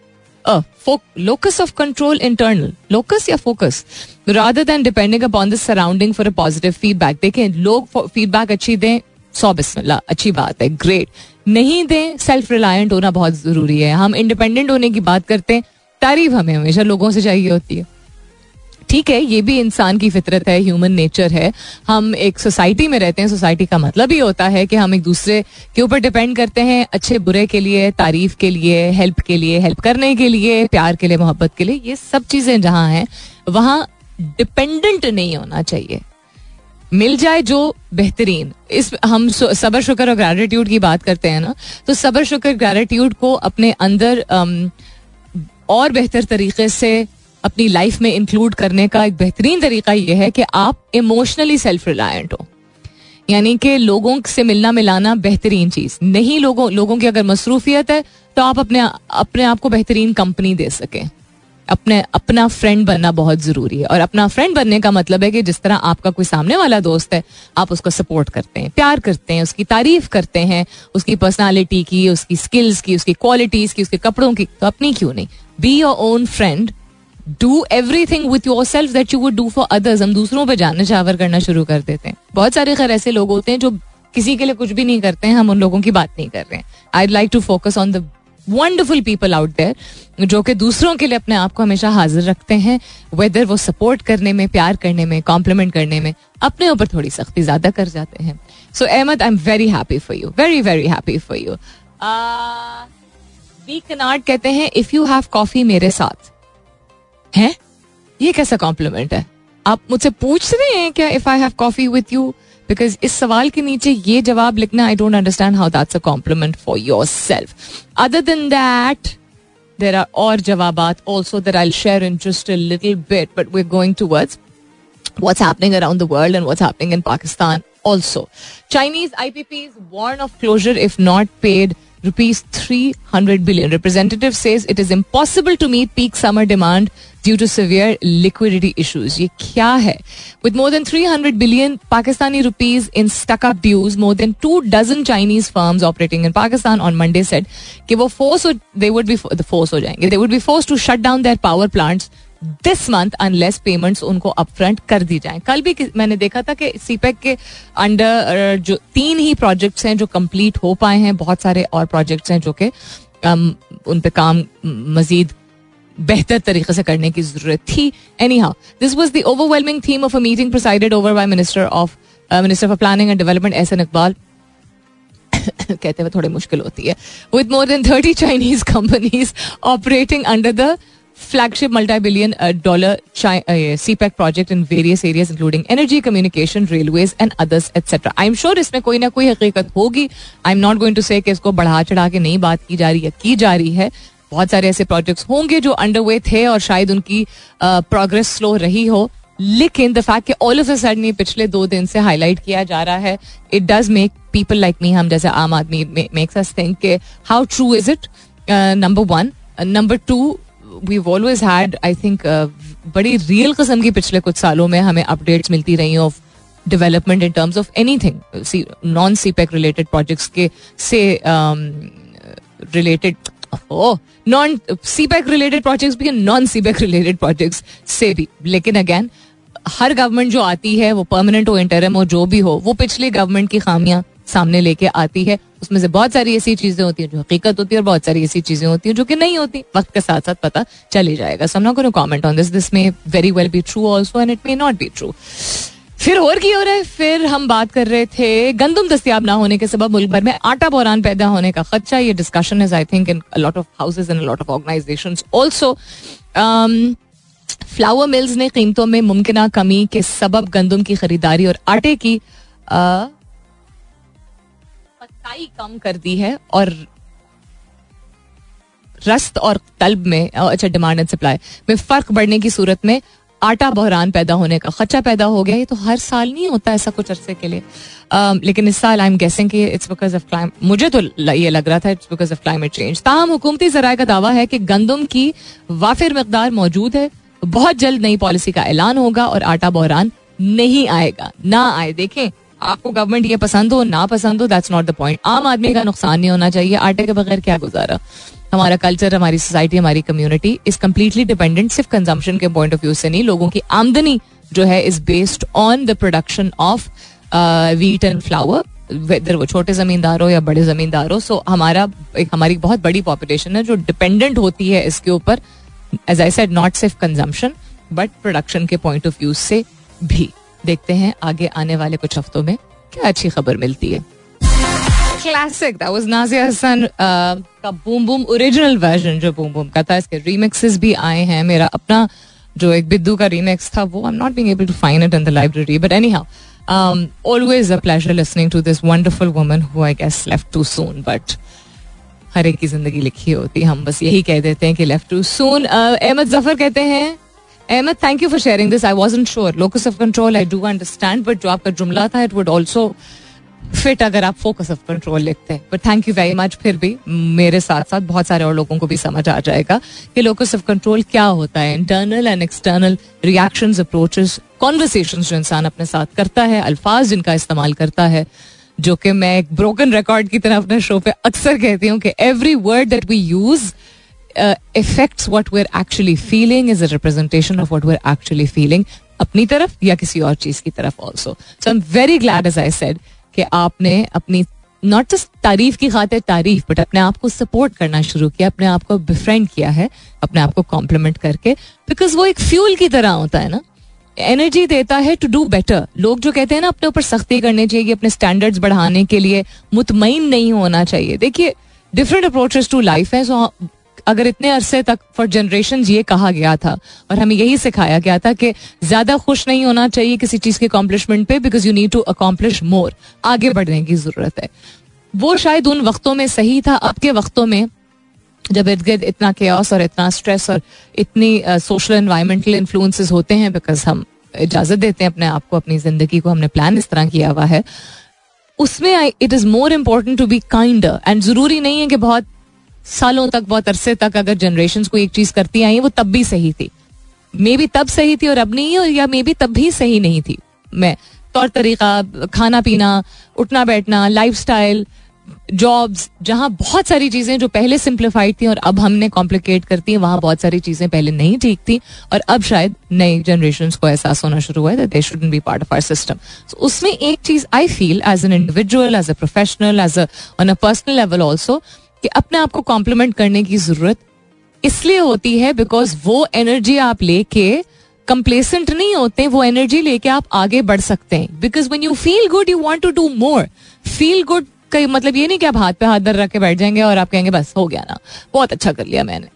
locus of control internal locus या focus rather than depending upon the surrounding for a positive feedback. देखें लोग फीडबैक अच्छी दें, सौ बिस्मिल्लाह, अच्छी बात है, ग्रेट. नहीं दें, सेल्फ रिलायंट होना बहुत जरूरी है. हम इंडिपेंडेंट होने की बात करते हैं, तारीफ हमें हमेशा लोगों से चाहिए होती है. ठीक है, ये भी इंसान की फितरत है, ह्यूमन नेचर है. हम एक सोसाइटी में रहते हैं, सोसाइटी का मतलब ही होता है कि हम एक दूसरे के ऊपर डिपेंड करते हैं, अच्छे बुरे के लिए, तारीफ के लिए, हेल्प के लिए, हेल्प करने के लिए, प्यार के लिए, मोहब्बत के लिए. ये सब चीज़ें जहाँ हैं वहाँ डिपेंडेंट नहीं होना चाहिए. मिल जाए जो बेहतरीन. इस हम सबर शुक्र और ग्रैटिट्यूड की बात करते हैं ना, तो सबर शुक्र ग्रैटिट्यूड को अपने अंदर अम, और बेहतर तरीके से अपनी लाइफ में इंक्लूड करने का एक बेहतरीन तरीका यह है कि आप इमोशनली सेल्फ रिलायंट हो. यानी कि लोगों से मिलना मिलाना बेहतरीन चीज़ नहीं, लोगों लोगों की अगर मसरूफियत है तो आप अपने अपने आप को बेहतरीन कंपनी दे सकें. अपने अपना फ्रेंड बनना बहुत ज़रूरी है. और अपना फ्रेंड बनने का मतलब है कि जिस तरह आपका कोई सामने वाला दोस्त है, आप उसको सपोर्ट करते हैं, प्यार करते हैं, उसकी तारीफ करते हैं, उसकी पर्सनालिटी की, उसकी स्किल्स की, उसकी क्वालिटीज़ की, उसके कपड़ों की, तो अपनी क्यों नहीं. Be your own friend, do everything with your self that you would do for others. हम दूसरों पर जानना चावर करना शुरू कर देते हैं. बहुत सारे खैर ऐसे लोग होते हैं जो किसी के लिए कुछ भी नहीं करते हैं. हम उन लोगों की बात नहीं कर रहे हैं. I like to focus on the wonderful people out there जो कि दूसरों के लिए अपने आप को हमेशा हाजिर रखते हैं, वेदर वो सपोर्ट करने में, प्यार करने में, कॉम्प्लीमेंट करने में. अपने ऊपर थोड़ी सख्ती ज्यादा कर जाते हैं. So Ahmed, I am very happy for you, very very happy for you. B कनार्ड कहते हैं इफ यू हैव कॉफी मेरे साथ. हैं, ये कैसा कॉम्प्लीमेंट है? आप मुझसे पूछ रहे हैं क्या if I have coffee with you? Because इस सवाल के नीचे ये जवाब लिखना, I don't understand how that's a compliment for your self. Other than that There are और जवाबात also that I'll share in just a little bit, but we're going towards what's happening around the world and what's happening in Pakistan also. Chinese I P Ps warn of closure if not paid rupees three hundred billion. Representative says it is impossible to meet peak summer demand due to severe liquidity issues. ये क्या है? With more than three hundred billion Pakistani rupees in stuck-up dues, more than two dozen Chinese firms operating in Pakistan on Monday said कि वो force they would be forced हो जाएंगे. They would be forced to shut down their power plants this month unless payments उनको upfront कर दी जाएं. कल भी मैंने देखा था कि सीपेक के अंडर जो तीन ही प्रोजेक्ट्स हैं जो कंप्लीट हो पाए हैं, बहुत सारे और प्रोजेक्ट्स हैं जो कि उन पे काम मजीद बेहतर तरीके से करने की जरूरत थी. Anyhow, this was the overwhelming theme of a meeting presided over by Minister of uh, Minister for Planning and Development S N Akbal. कहते हुए थोड़ी मुश्किल होती है. With more than thirty Chinese companies operating under the flagship multi-billion dollar C P E C project in various areas including energy, communication, railways and others et cetera. I'm sure इसमें कोई ना कोई हकीकत होगी. I'm not going to say कि इसको बढ़ा चढ़ा के नहीं बात की जा रही है, की जा रही है. बहुत सारे ऐसे प्रोजेक्ट्स होंगे जो अंडरवे थे और शायद उनकी प्रोग्रेस स्लो रही हो, लेकिन द फैक्ट कि ऑल ऑफ अ सडन ये पिछले दो दिन से हाईलाइट किया जा रहा है, it does make people like me, हम जैसे आम आदमी, मेक्स अस थिंक कि how true is it. Number one. Number two, we've always had I think uh, बड़ी रियल किस्म की पिछले कुछ सालों में हमें अपडेट्स मिलती रही of development in terms of anything non CPEC related projects के से रिलेटेड ओ नॉन सीपेक रिलेटेड प्रोजेक्ट्स भी, नॉन सीपेक रिलेटेड प्रोजेक्ट्स से भी. लेकिन अगेन, हर गवर्नमेंट जो आती है, वो परमानेंट हो, इंटरिम हो, जो भी हो, वो पिछली गवर्नमेंट की खामियां सामने लेके आती है. उसमें से बहुत सारी ऐसी चीजें होती हैं जो हकीकत होती है और बहुत सारी ऐसी चीजें होती हैं जो कि नहीं होती. वक्त के साथ साथ पता चली जाएगा. So I am not going to comment on this. This may very well be true also and it may not be true. फिर और की हो रहा है. फिर हम बात कर रहे थे गंदम दस्तियाब ना होने के सबब मुल्क भर में आटा बोरान पैदा होने का खदशा. ये discussion is I think in a lot of houses and a lot of organisations also. Flour mills ने कीमतों में मुमकिन कमी के सबब गंदम की खरीदारी और आटे की uh, कम कर दी है और रस्त और तलब में, अच्छा, डिमांड एंड सप्लाई में फर्क बढ़ने की सूरत में आटा बहरान पैदा होने का खदशा पैदा हो गया. ये तो हर साल नहीं होता ऐसा कुछ अरसे के लिए, uh, लेकिन इस साल आई एम गेसिंग कि इट्स बिकॉज ऑफ क्लाइमेट. मुझे तो ये लग रहा था it's because of climate change. ताहम हुकूमती जराए का दावा है कि गंदम की वाफिर मकदार मौजूद है. बहुत जल्द नई पॉलिसी का ऐलान होगा और आटा बहरान नहीं आएगा. ना आए, देखें, आपको गवर्नमेंट ये पसंद हो ना पसंद हो, दैट्स नॉट द पॉइंट. आम आदमी का नुकसान नहीं होना चाहिए. आटे के बगैर क्या गुजारा. हमारा कल्चर, हमारी सोसाइटी, हमारी कम्युनिटी इज कम्प्लीटली डिपेंडेंट सिर्फ कंजम्पशन के पॉइंट ऑफ व्यू से नहीं. लोगों की आमदनी जो है is based on the production of wheat and flour, whether वो छोटे जमींदार हो या बड़े जमींदार हो. सो हमारा एक हमारी बहुत बड़ी पॉपुलेशन है जो डिपेंडेंट होती है इसके ऊपर, एज आई सेड, नॉट सिर्फ कंजम्पशन बट प्रोडक्शन के पॉइंट ऑफ व्यू से भी. देखते हैं आगे आने वाले कुछ हफ्तों में क्या अच्छी खबर मिलती है. Classic that was Nazia Hasan का बूम बूम ओरिजिनल वर्जन जो बूम बूम का था. इसके रीमिक्सेस भी आए हैं. मेरा अपना जो एक बिद्दू का रीमिक्स था वो I am not being able to find it in the library, but anyhow always a pleasure listening to this wonderful woman who I guess left too soon, but हर एक की जिंदगी लिखी होती, हम बस यही कह देते हैं कि left too soon. Ahmad Zafar कहते हैं, Ahmed, thank you for sharing this. I wasn't sure. Locus of control, I do understand. But जो आपका जुमला था, it would also fit अगर आप focus of control लिखते हैं. But thank you very much. फिर भी मेरे साथ साथ बहुत सारे और लोगों को भी समझ आ जाएगा कि locus of control क्या होता है. Internal and external reactions, approaches, conversations जो इंसान अपने साथ करता है, अल्फाज जिनका इस्तेमाल करता है, जो कि मैं एक broken record की तरह अपने शो पे अक्सर कहती हूँ कि every word that we use Uh, affects what we're actually feeling, is a representation of what we're actually feeling, अपनी तरफ या किसी और चीज की तरफ also. So I'm very glad, as I said, कि आपने अपनी not just तारीफ की खातिर तारीफ, but अपने आप को support करना शुरू किया, अपने आप को befriend किया है, अपने आप को compliment करके, because वो एक fuel की तरह होता है ना, एनर्जी देता है टू डू बेटर. लोग जो कहते हैं ना अपने ऊपर सख्ती करनी चाहिए, अपने स्टैंडर्ड्स बढ़ाने के लिए मुतमईन नहीं होना चाहिए. देखिए, डिफरेंट अप्रोचेस टू लाइफ है. सो अगर इतने अरसे तक फॉर जनरेशन ये कहा गया था और हमें यही सिखाया गया था कि ज्यादा खुश नहीं होना चाहिए किसी चीज के अकॉम्प्लिशमेंट पे, because you need to accomplish more, आगे बढ़ने की जरूरत है. वो शायद उन वक्तों में सही था. अब के वक्तों में जब इर्द गिर्द इतना केओस और इतना स्ट्रेस और इतनी सोशल एनवायरमेंटल इन्फ्लुएंसेस होते हैं, बिकॉज हम इजाजत देते हैं अपने आप को, अपनी जिंदगी को, हमने प्लान इस तरह किया हुआ है, उसमें it is more important to be kinder. And ज़रूरी नहीं है कि बहुत सालों तक, बहुत अरसे तक अगर जनरेशंस को एक चीज़ करती आई है वो तब भी सही थी, मे बी तब सही थी और अब नहीं, और या मे बी तब भी सही नहीं थी. मैं तौर तरीका, खाना पीना, उठना बैठना, लाइफस्टाइल, जॉब्स, जहाँ बहुत सारी चीज़ें जो पहले सिंप्लीफाइड थी और अब हमने कॉम्प्लिकेट करती हैं, वहाँ बहुत सारी चीज़ें पहले नहीं ठीक थी और अब शायद नई जनरेशन्स को एहसास होना शुरू हुआ है that they shouldn't be part of our system. So उसमें एक चीज़ I feel as an individual, as a professional, as a on a personal level also, कि अपने आप को कॉम्प्लीमेंट करने की ज़रूरत इसलिए होती है बिकॉज वो एनर्जी आप लेके कंप्लेसेंट नहीं होते, वो एनर्जी लेके आप आगे बढ़ सकते हैं. Because when you feel good you want to do more. Feel good का मतलब ये नहीं कि आप हाथ पे हाथ धर रख के बैठ जाएंगे और आप कहेंगे बस हो गया ना, बहुत अच्छा कर लिया मैंने.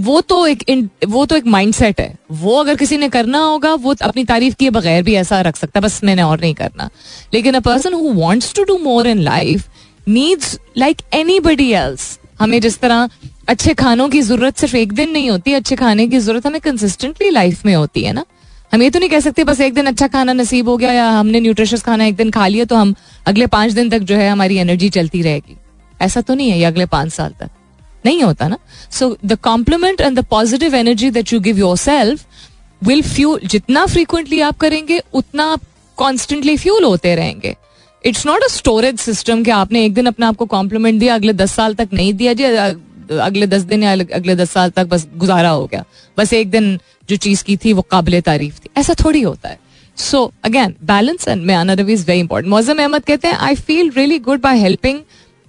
वो तो एक वो तो एक माइंडसेट है. वो अगर किसी ने करना होगा वो अपनी तारीफ किए बगैर भी ऐसा रख सकता है, बस मैंने और नहीं करना. लेकिन a person who wants to do more in life needs like anybody else. हमें जिस तरह अच्छे खानों की जरूरत सिर्फ एक दिन नहीं होती, अच्छे खाने की जरूरत हमें कंसिस्टेंटली लाइफ में होती है ना. हम ये तो नहीं कह सकते बस एक दिन अच्छा खाना नसीब हो गया या हमने न्यूट्रिशियस खाना एक दिन खा लिया तो हम अगले पांच दिन तक जो है हमारी एनर्जी चलती रहेगी. ऐसा तो नहीं है, या अगले पांच साल तक नहीं होता ना. So the compliment and the positive energy that you give yourself will fuel. जितना फ्रीक्वेंटली आप करेंगे उतना आप कॉन्स्टेंटली फ्यूल होते रहेंगे. It's not a storage system कि आपने एक दिन अपने आपको कॉम्प्लीमेंट दिया, अगले दस साल तक नहीं दिया जी, अगले दस दिन या अगले दस साल तक बस गुजारा हो गया, बस एक दिन जो चीज़ की थी वो काबिले तारीफ थी. ऐसा थोड़ी होता है. सो अगैन बैलेंस एंड माना रवि is very important. Mauzam Ahmad कहते हैं I feel really good by helping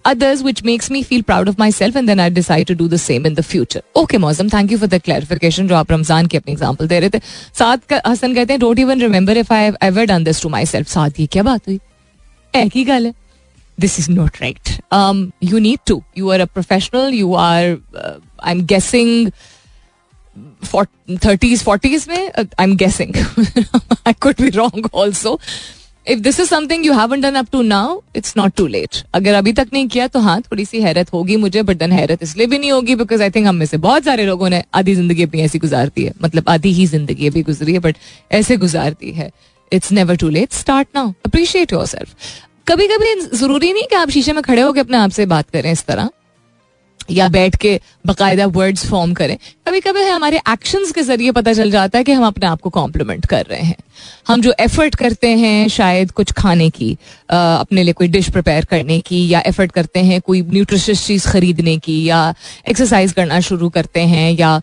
others which makes me feel proud of my self and then I decide to do the same in the future. Okay Mauzam, thank you for the clarification जो आप रमजान की अपनी एग्जाम्पल दे रहे थे. साद हसन कहते हैं don't even remember if I have ever done this to my self. Saad ये क्या बात हुई, एक ही गल है, this is not right. You need to, you are a professional, you are I am guessing thirties forties में, I am guessing, I could be wrong also. If this is something you haven't done up to now it's not too late. अगर अभी तक नहीं किया तो हाँ थोड़ी सी हैरत होगी मुझे, बट देन हैरत इसलिए भी नहीं होगी बिकॉज आई थिंक हम में से बहुत सारे लोगों ने आधी जिंदगी अपनी ऐसी गुजारती है, मतलब आधी ही जिंदगी अभी गुजरी है बट ऐसे गुजारती है. It's never too late, start now, appreciate yourself. कभी कभी जरूरी नहीं कि आप शीशे में खड़े होकर अपने आप से बात करें इस तरह, या बैठ के बाकायदा वर्ड्स फॉर्म करें. कभी कभी हमारे एक्शंस के जरिए पता चल जाता है कि हम अपने आप को कॉम्प्लीमेंट कर रहे हैं. हम जो एफर्ट करते हैं शायद कुछ खाने की, अपने लिए कोई डिश प्रिपेयर करने की, या एफर्ट करते हैं कोई न्यूट्रिशियस चीज़ खरीदने की, या एक्सरसाइज करना शुरू करते हैं, या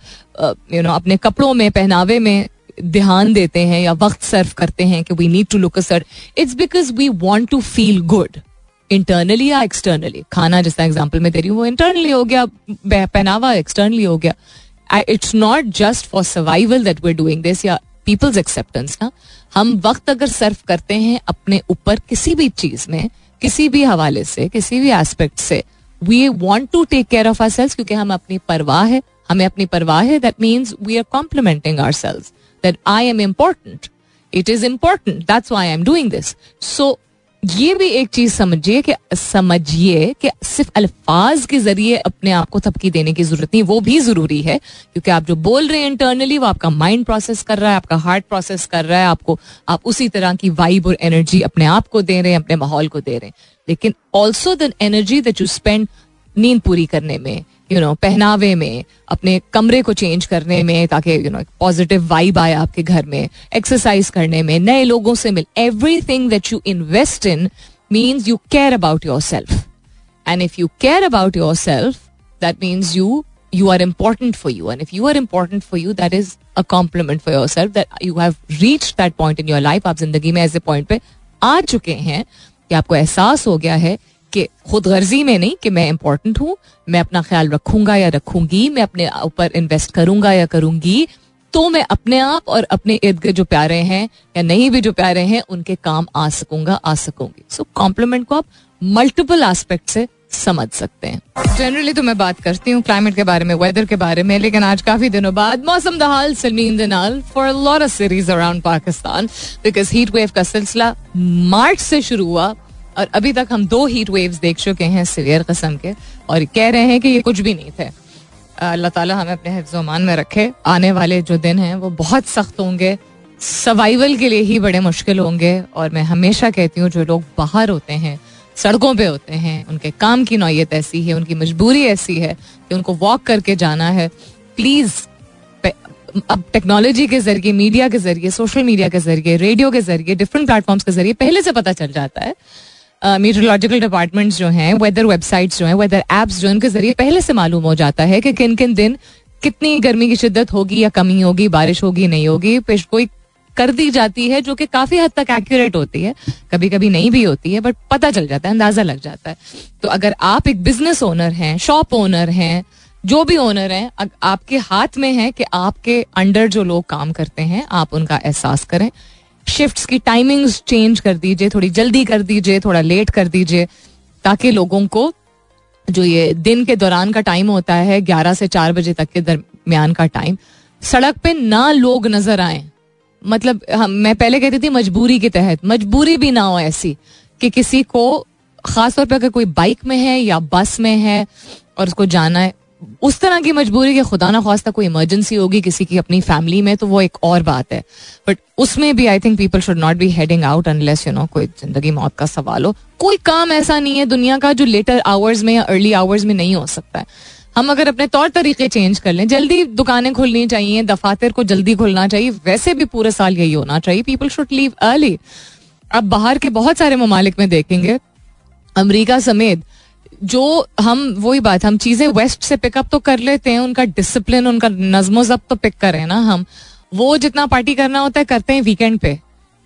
यू नो अपने कपड़ों में, पहनावे में ध्यान देते हैं, या वक्त सर्व करते हैं कि we need to look a, it's because we want to feel good internally या एक्सटर्नली. खाना जिसका एग्जांपल मैं दे रही हूँ वो इंटरनली हो गया, पहनावा एक्सटर्नली हो गया. It's not just for survival that we are doing this, या पीपल्स एक्सेप्टेंस ना. हम वक्त अगर सर्व करते हैं अपने ऊपर किसी भी चीज में, किसी भी हवाले से, किसी भी एस्पेक्ट से, we want to take care of ourselves क्योंकि हम अपनी परवाह है, हमें अपनी परवाह है. That means we are complementing ourselves that I am important, it is important, that's why I am doing this. So ये भी एक चीज़ समझिए कि समझिए कि सिर्फ अल्फाज के जरिए अपने आप को थपकी देने की जरूरत नहीं, वो भी ज़रूरी है क्योंकि आप जो बोल रहे हैं इंटरनली वो आपका माइंड प्रोसेस कर रहा है, आपका हार्ट प्रोसेस कर रहा है, आपको आप उसी तरह की वाइब और एनर्जी अपने आप को दे रहे हैं, अपने माहौल को दे रहे हैं. लेकिन also the energy that you spend नींद पूरी करने में, यू नो पहनावे में, अपने कमरे को चेंज करने में ताकि यू नो पॉजिटिव वाइब आए आपके घर में, एक्सरसाइज करने में, नए लोगों से मिल, everything that you invest in means you care about yourself. And if you care about yourself that means you you are important for you, and if you are important for you that is a compliment for yourself that you have reached that point in your life. आप जिंदगी में ऐसे पॉइंट पे आ चुके हैं कि आपको एहसास हो गया है कि खुद गर्जी में नहीं कि मैं इंपॉर्टेंट हूं, मैं अपना ख्याल रखूंगा या रखूंगी, मैं अपने ऊपर इन्वेस्ट करूंगा या करूंगी, तो मैं अपने आप और अपने इर्द गिर्द जो प्यारे हैं या नहीं भी जो प्यारे हैं उनके काम आ सकूंगा, आ सकूंगी. सो कॉम्प्लीमेंट को आप मल्टीपल एस्पेक्ट से समझ सकते हैं. जनरली तो मैं बात करती हूँ क्लाइमेट के बारे में, वेदर के बारे में, लेकिन आज काफी दिनों बाद मौसम दहाल सलमीन दनाल for a lot of series around Pakistan because heat wave का सिलसिला मार्च से शुरू हुआ और अभी तक हम दो हीट वेव्स देख चुके हैं सीवियर किस्म के, और कह रहे हैं कि ये कुछ भी नहीं थे. अल्लाह ताला हमें अपने हिफ्ज़-ओ-अमान में रखे. आने वाले जो दिन हैं वो बहुत सख्त होंगे, सर्वाइवल के लिए ही बड़े मुश्किल होंगे. और मैं हमेशा कहती हूँ जो लोग बाहर होते हैं, सड़कों पे होते हैं, उनके काम की नौयत ऐसी है, उनकी मजबूरी ऐसी है कि उनको वॉक करके जाना है. प्लीज़ अब टेक्नोलॉजी के जरिए, मीडिया के जरिए, सोशल मीडिया के जरिए, रेडियो के जरिए, डिफरेंट प्लेटफॉर्म्स के जरिए पहले से पता चल जाता है. मीटरोलॉजिकल uh, डिपार्टमेंट्स जो हैं, वेदर वेबसाइट्स जो हैं, वेदर एप्स जो हैं, उनके जरिए पहले से मालूम हो जाता है कि किन किन दिन कितनी गर्मी की शिद्दत होगी या कमी होगी, बारिश होगी नहीं होगी. पेशगोई कर दी जाती है जो कि काफ़ी हद तक एक्यूरेट होती है, कभी कभी नहीं भी होती है, बट पता चल जाता है, अंदाज़ा लग जाता है. तो अगर आप एक बिजनेस ओनर हैं, शॉप ओनर हैं, जो भी ओनर हैं, आपके हाथ में है कि आपके अंडर जो लोग काम करते हैं आप उनका एहसास करें. शिफ्ट्स की टाइमिंग्स चेंज कर दीजिए, थोड़ी जल्दी कर दीजिए, थोड़ा लेट कर दीजिए, ताकि लोगों को जो ये दिन के दौरान का टाइम होता है, ग्यारह से चार बजे तक के दरमियान का टाइम, सड़क पे ना लोग नजर आएं. मतलब हम मैं पहले कहती थी मजबूरी के तहत, मजबूरी भी ना हो ऐसी कि किसी को, खासतौर पर अगर कोई बाइक में है या बस में है और उसको जाना है, उस तरह की मजबूरी कि खुदा ना ख्वास्ता कोई इमरजेंसी होगी किसी की अपनी फैमिली में, तो वो एक और बात है. बट उसमें भी I think people should not be heading out unless you know कोई जिंदगी मौत का सवाल हो. कोई काम ऐसा नहीं है दुनिया का जो लेटर आवर्स में या अर्ली आवर्स में नहीं हो सकता है. हम अगर अपने तौर तरीके चेंज कर लें, जल्दी दुकानें खुलनी चाहिए, दफातर को जल्दी खुलना चाहिए, वैसे भी पूरे साल यही होना चाहिए. People should leave early. अब बाहर के बहुत सारे ममालिक में देखेंगे, अमरीका समेत, जो हम वही बात हम चीज़ें वेस्ट से पिकअप तो कर लेते हैं, उनका डिसिप्लिन, उनका नज़्मो ज़ब्त तो पिक करें ना हम. वो जितना पार्टी करना होता है करते हैं वीकेंड पे.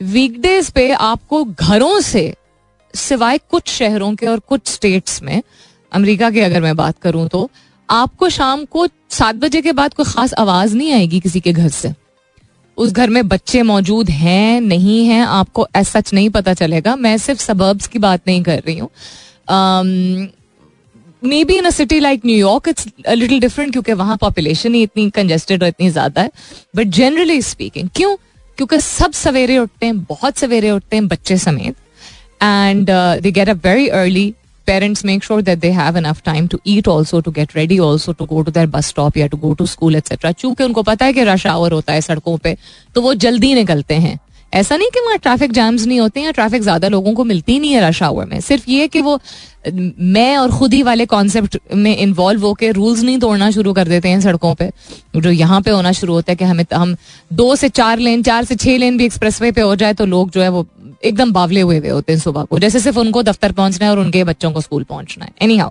वीकडेज पे आपको घरों से सिवाय कुछ शहरों के और कुछ स्टेट्स में, अमेरिका की अगर मैं बात करूं तो आपको शाम को सात बजे के बाद कोई ख़ास आवाज़ नहीं आएगी किसी के घर से. उस घर में बच्चे मौजूद हैं नहीं हैं आपको ऐसा नहीं पता चलेगा. मैं सिर्फ सबर्ब्स की बात नहीं कर रही हूँ. Maybe in a city like New York it's a little different, क्योंकि वहाँ पॉपुलेशन ही इतनी कंजेस्टेड और इतनी ज़्यादा है. बट जनरली स्पीकिंग, क्यों? क्योंकि सब सवेरे उठते हैं, बहुत सवेरे उठते हैं, बच्चे समेत, and they get up very early. Parents make sure that they have enough time to eat also, to get ready also, to go to their bus stop या to go to school etcetera. चूंकि उनको पता है कि रश आवर होता है सड़कों पर, तो वो जल्दी निकलते हैं. ऐसा नहीं कि वहाँ ट्रैफिक जैम्स नहीं होते हैं, ट्रैफिक ज़्यादा लोगों को मिलती नहीं है रश आवर में. सिर्फ ये कि वो मैं और खुद ही वाले कॉन्सेप्ट में इन्वॉल्व होकर रूल्स नहीं तोड़ना शुरू कर देते हैं सड़कों पे, जो यहाँ पे होना शुरू होता है कि हमें हम दो से चार लेन, चार से छः लेन भी एक्सप्रेस वे पे हो जाए तो लोग जो है वो एकदम बावले हुए हुए होते हैं सुबह को, जैसे सिर्फ उनको दफ्तर पहुँचना है और उनके बच्चों को स्कूल पहुँचना है. Anyhow,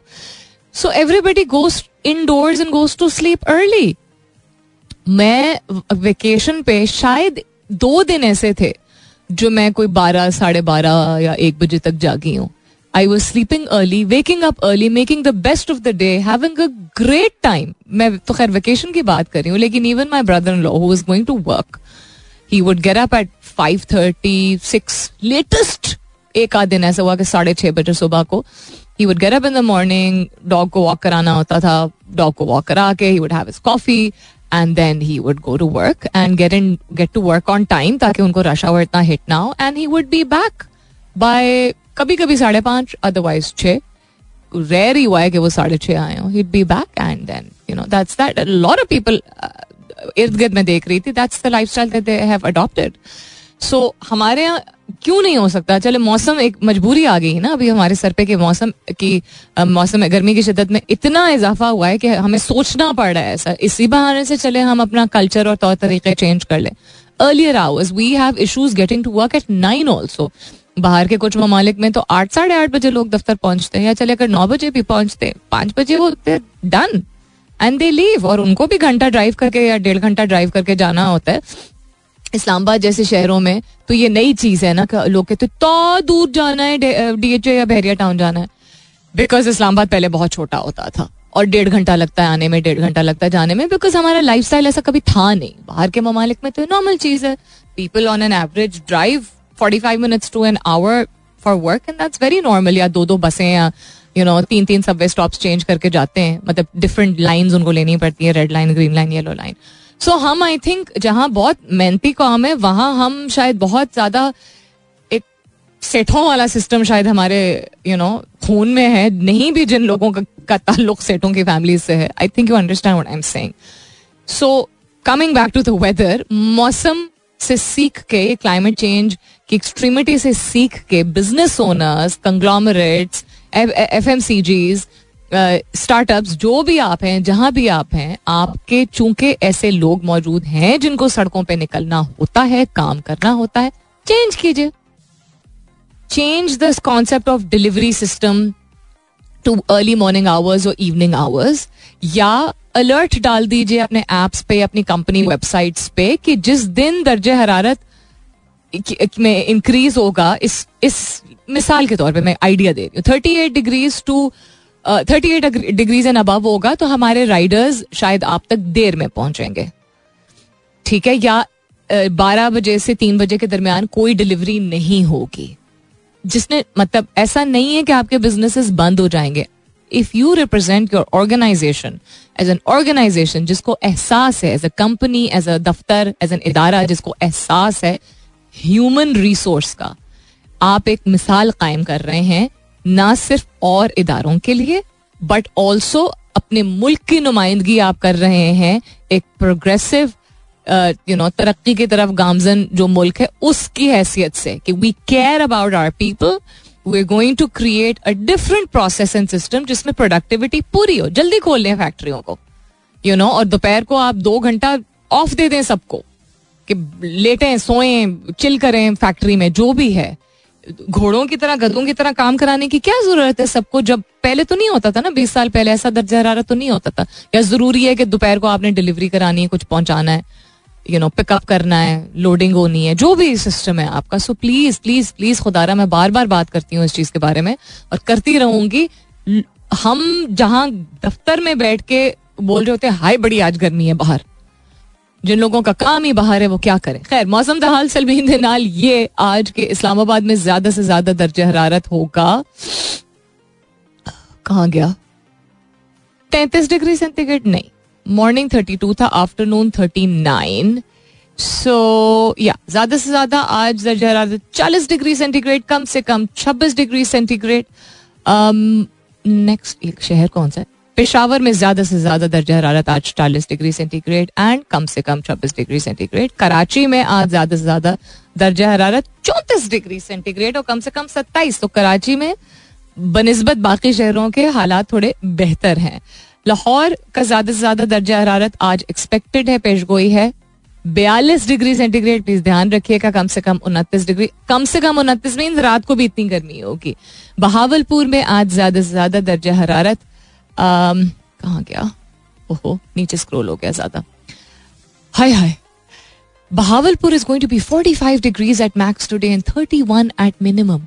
so everybody goes indoors and goes to sleep early. मैं वेकेशन पे शायद दो दिन ऐसे थे जो मैं कोई बारह, साढ़े बारह या एक बजे तक जागी हूँ. I was sleeping early, waking up early, making the best of the day, having a great time. मैं तो खैर वेकेशन की बात कर रही हूँ, लेकिन even my brother in law who is going to work, he would get up at five thirty six latest. एक आध दिन ऐसा हुआ कि साढ़े छः बजे सुबह को ही would get up in the morning. Dog को वॉक कराना होता था, डॉग को वॉक करा के ही would have his coffee and then he would go to work and get in get to work on time ताकि उनको rush hour इतना hit ना हो, and he would be back by कभी कभी साढ़े पाँच, otherwise छः. rare ही हुआ है कि वो साढ़े छः आए हों. he'd be back and then you know that's that. a lot of people इर्द गिर्द में देख रही थी, that's the lifestyle that they have adopted. so हमारे यहाँ क्यों नहीं हो सकता? चले मौसम एक मजबूरी आ गई ना, अभी हमारे सर पे के मौसम की मौसम गर्मी की शिद्दत में इतना इजाफा हुआ है कि हमें सोचना पड़ रहा है ऐसा. इसी बहाने से चले हम अपना कल्चर और तौर तरीके चेंज कर लें. Earlier hours, we have issues getting to work at nine also. बाहर के कुछ ममालिक में तो आठ साढ़े आठ बजे लोग दफ्तर पहुंचते हैं, या चले अगर नौ बजे भी पहुंचते हैं, पाँच बजे वो डन एंड दे लीव. और उनको भी घंटा ड्राइव करके या डेढ़ घंटा ड्राइव करके जाना होता है. इस्लामाबाद जैसे शहरों में तो ये नई चीज़ है ना, लोग कहते तो दूर जाना है, डीएचए या बहरिया टाउन जाना है, बिकॉज इस्लामाबाद पहले बहुत छोटा होता था और डेढ़ घंटा लगता है आने में, डेढ़ घंटा लगता है जाने में, बिकॉज हमारा लाइफस्टाइल ऐसा कभी था नहीं. बाहर के ममालिक में तो नॉर्मल चीज़ है, people on an average drive forty five minutes to an hour for work, and that's very normal. या दो दो बसें या यू नो तीन तीन सबवे स्टॉप्स चेंज करके जाते हैं, मतलब डिफरेंट लाइन्स उनको लेनी पड़ती है, red line, green line, yellow line. So हम आई थिंक जहाँ बहुत मेहनती काम है वहाँ हम शायद बहुत ज़्यादा एक सेठों वाला सिस्टम शायद हमारे यू नो खून में है, नहीं भी जिन लोगों का, का ताल्लुक सेठों की फैमिली से है. I think you understand what I am saying. So coming back to the weather, मौसम से सीख के, क्लाइमेट चेंज की एक्सट्रीमिटी से सीख के business owners, conglomerates, FMCGs, startups, जो भी आप हैं, जहां भी आप हैं, आपके चूंकि ऐसे लोग मौजूद हैं जिनको सड़कों पे निकलना होता है, काम करना होता है, चेंज कीजिए. Change this concept of delivery system to early morning hours और इवनिंग आवर्स, या अलर्ट डाल दीजिए अपने एप्स पे, अपनी कंपनी वेबसाइट्स पे कि जिस दिन दर्जे हरारत में इंक्रीज होगा. इस इस मिसाल के तौर पे मैं आइडिया दे रही हूँ, thirty eight degrees to thirty eight degrees and above होगा तो हमारे राइडर्स शायद आप तक देर में पहुंचेंगे, ठीक है, या बारह बजे से तीन बजे के दरमियान कोई डिलीवरी नहीं होगी. जिसने मतलब ऐसा नहीं है कि आपके बिजनेसेस बंद हो जाएंगे. If you represent your organisation as an organisation, जिसको एहसास है, as a company, as a दफ्तर, एज एन इदारा जिसको एहसास है ह्यूमन रिसोर्स का, आप एक मिसाल कायम कर रहे हैं ना सिर्फ और इदारों के लिए बट ऑल्सो अपने मुल्क की नुमाइंदगी आप कर रहे हैं एक प्रोग्रेसिव यू नो तरक्की की तरफ गामजन जो मुल्क है उसकी हैसियत से कि we care about our people, we are going to create a different process and system जिसमें प्रोडक्टिविटी पूरी हो. जल्दी खोल लें फैक्ट्रियों को, यू नो, और दोपहर को आप दो घंटा ऑफ दे दें सबको कि लेटें, सोएं, चिल करें फैक्ट्री में, जो भी है. घोड़ों की तरह, गधों की तरह काम कराने की क्या जरूरत है सबको? जब पहले तो नहीं होता था ना, बीस साल पहले ऐसा दर्जा हरारत तो नहीं होता था. या जरूरी है कि दोपहर को आपने डिलीवरी करानी है, कुछ पहुंचाना है, यू नो पिकअप करना है, लोडिंग होनी है, जो भी सिस्टम है आपका. सो प्लीज प्लीज प्लीज खुदारा, मैं बार बार बात करती हूँ इस चीज के बारे में और करती रहूंगी. हम जहां दफ्तर में बैठ के बोल रहे होते हैं हाय बड़ी आज गर्मी है बाहर, जिन लोगों का काम ही बाहर है वो क्या करें. खैर, मौसम का हाल सलमीन के नाल ये. आज के इस्लामाबाद में ज्यादा से ज्यादा दर्जे हरारत होगा, कहां गया, तैंतीस डिग्री सेंटीग्रेड. नहीं, मॉर्निंग थर्टी टू था, आफ्टरनून थर्टी नाइन. सो या ज्यादा से ज्यादा आज दर्जे हरारत चालीस डिग्री सेंटीग्रेड, कम से कम छब्बीस डिग्री सेंटीग्रेड. नेक्स्ट एक शहर कौन सा है, पेशावर में ज्यादा से ज्यादा दर्जा हरारत आज चालीस डिग्री सेंटीग्रेड एंड कम से कम छब्बीस डिग्री सेंटीग्रेड. कराची में आज ज्यादा से ज्यादा दर्जा हरारत चौंतीस डिग्री सेंटीग्रेड और कम से कम सत्ताईस. तो कराची में बनिस्बत बाकी शहरों के हालात थोड़े बेहतर हैं. लाहौर का ज्यादा से ज्यादा दर्जा हरारत आज एक्सपेक्टेड है, पेशगोई है, बयालीस डिग्री सेंटीग्रेड. प्लीज ध्यान रखिएगा, कम से कम उनतीस डिग्री, कम से कम उनतीस मीन रात को भी इतनी गर्मी होगी. बहावलपुर में आज ज्यादा से ज्यादा दर्जा हरारत Um, कहाँ गया, ओहो नीचे स्क्रॉल हो गया ज्यादा, हाय हाय Bahawalpur is going to be forty five degrees at max today and thirty one at minimum.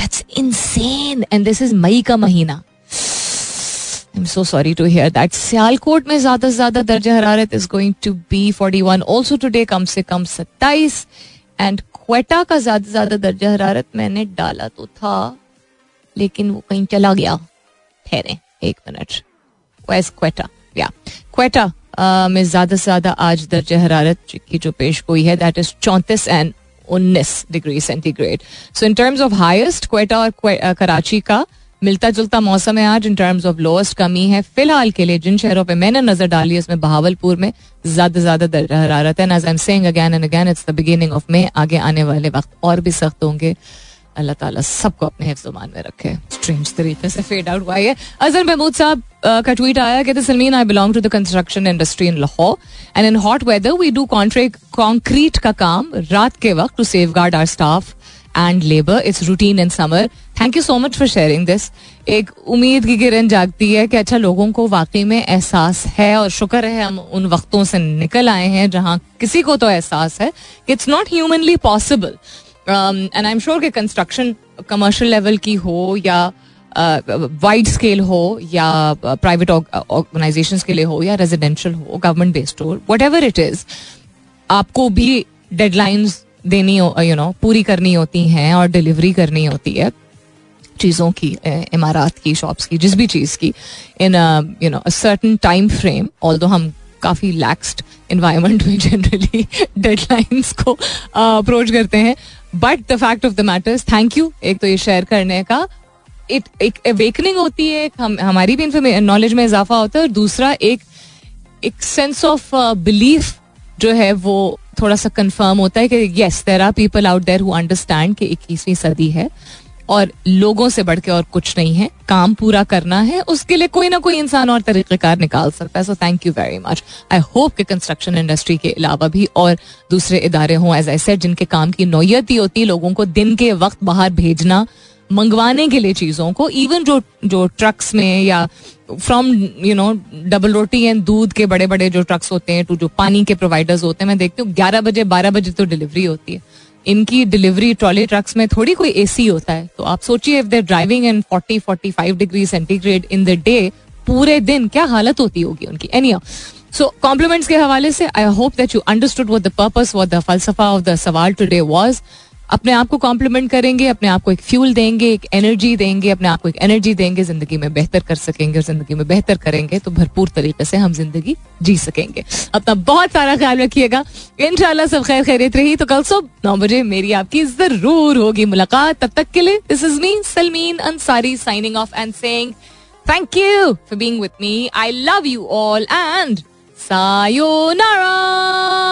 That's insane and this is मई का महीना. I am so sorry to hear that. Sialkot में ज्यादा से ज्यादा दर्जा हरारत is going to be forty one also today, कम से कम सत्ताईस. एंड क्वेटा का ज्यादा से ज्यादा दर्जा हरारत मैंने डाला तो था लेकिन वो कहीं चला गया, ठहरे एक मिनट. वेस्ट क्वेटा, या क्वेटा में ज्यादा से ज्यादा आज दर्जा हरारत की जो पेश हुई है दैट इज चौंतीस एंड उन्नीस degree centigrade. So in terms of highest Quetta और कराची का मिलता जुलता मौसम है आज. इन टर्म्स ऑफ लोएस्ट कमी है फिलहाल के लिए. जिन शहरों पे मैंने नजर डाली उसमें बहावलपुर में ज्यादा से ज्यादा दर्जा हरारत है. As I am saying again and again, it's the beginning of May. आगे आने वाले वक्त और भी सख्त होंगे. अल्लाह ताला सबको अपने हिफ्ज़-ओ-मान में रखे. स्ट्रेंज तरीके से फेड आउट हुआ है. अजहर महमूद साहब का ट्वीट आया, कहते Salmeen, I belong to the construction industry in Lahore and in hot weather we do contract concrete का काम रात के वक्त to safeguard our staff and labour. It's routine in summer. Thank you so much for sharing this. एक उम्मीद की किरण जागती है कि अच्छा लोगों को वाकई में एहसास है और शुक्र है हम उन वक्तों से निकल आए हैं जहाँ किसी को तो एहसास है कि it's not humanly possible. And I am sure कि कंस्ट्रक्शन कमर्शियल लेवल की हो या वाइड स्केल हो या प्राइवेट ऑर्गेनाइजेशंस के लिए हो या रेजिडेंशियल हो, गवर्नमेंट बेस्ड हो, व्हाटएवर इट इज, आपको भी डेडलाइंस देनी हो, यू नो पूरी करनी होती हैं और डिलीवरी करनी होती है चीज़ों की, इमारत की, शॉप्स की, जिस भी चीज़ की, in you know a certain time frame. Although हम काफ़ी लैक्स्ड इन्वायरमेंट में जनरली डेडलाइंस को अप्रोच करते हैं but the fact of the matters, thank you एक तो ये शेयर करने का, इट एक अवेकनिंग होती है, हम, हमारी भी इन्फॉर्मेशन नॉलेज में इजाफा होता है, और दूसरा एक एक सेंस ऑफ बिलीफ जो है वो थोड़ा सा कंफर्म होता है कि yes there are people out there who understand कि इक्कीसवीं सदी है और लोगों से बढ़ के और कुछ नहीं है, काम पूरा करना है, उसके लिए कोई ना कोई इंसान और तरीक़ेकार निकाल सकता है. So thank you very much. I hope कि कंस्ट्रक्शन इंडस्ट्री के अलावा भी और दूसरे इदारे हों, एज आई सेड, जिनके काम की नौयत ही होती है लोगों को दिन के वक्त बाहर भेजना, मंगवाने के लिए चीज़ों को, इवन जो जो ट्रक्स में या from you know double roti and दूध के बड़े बड़े जो ट्रक्स होते हैं टू जो पानी के प्रोवाइडर्स होते हैं, मैं देखती हूँ ग्यारह बजे बारह बजे तो डिलीवरी होती है. इनकी डिलीवरी ट्रॉली ट्रक्स में थोड़ी कोई एसी होता है, तो आप सोचिए if they're driving and forty forty five degree centigrade in the day, पूरे दिन क्या हालत होती होगी उनकी. एनीहाउ, सो कॉम्प्लीमेंट्स के हवाले से I hope that you understood what the purpose, what the फलसफा ऑफ द सवाल टुडे वाज. अपने आप को कॉम्प्लीमेंट करेंगे, अपने आप को एक फ्यूल देंगे, एक एनर्जी देंगे, अपने आप को एक एनर्जी देंगे, जिंदगी में बेहतर कर सकेंगे, और जिंदगी में बेहतर करेंगे तो भरपूर तरीके से हम जिंदगी जी सकेंगे. अपना बहुत सारा ख्याल रखिएगा, इंशाल्लाह सब खैर खैरियत रही तो कल सुबह नौ बजे मेरी आपकी जरूर होगी मुलाकात. तब तक के लिए this is me Salmeen Ansari signing off and saying thank you for being with me. I love you all and sayonara.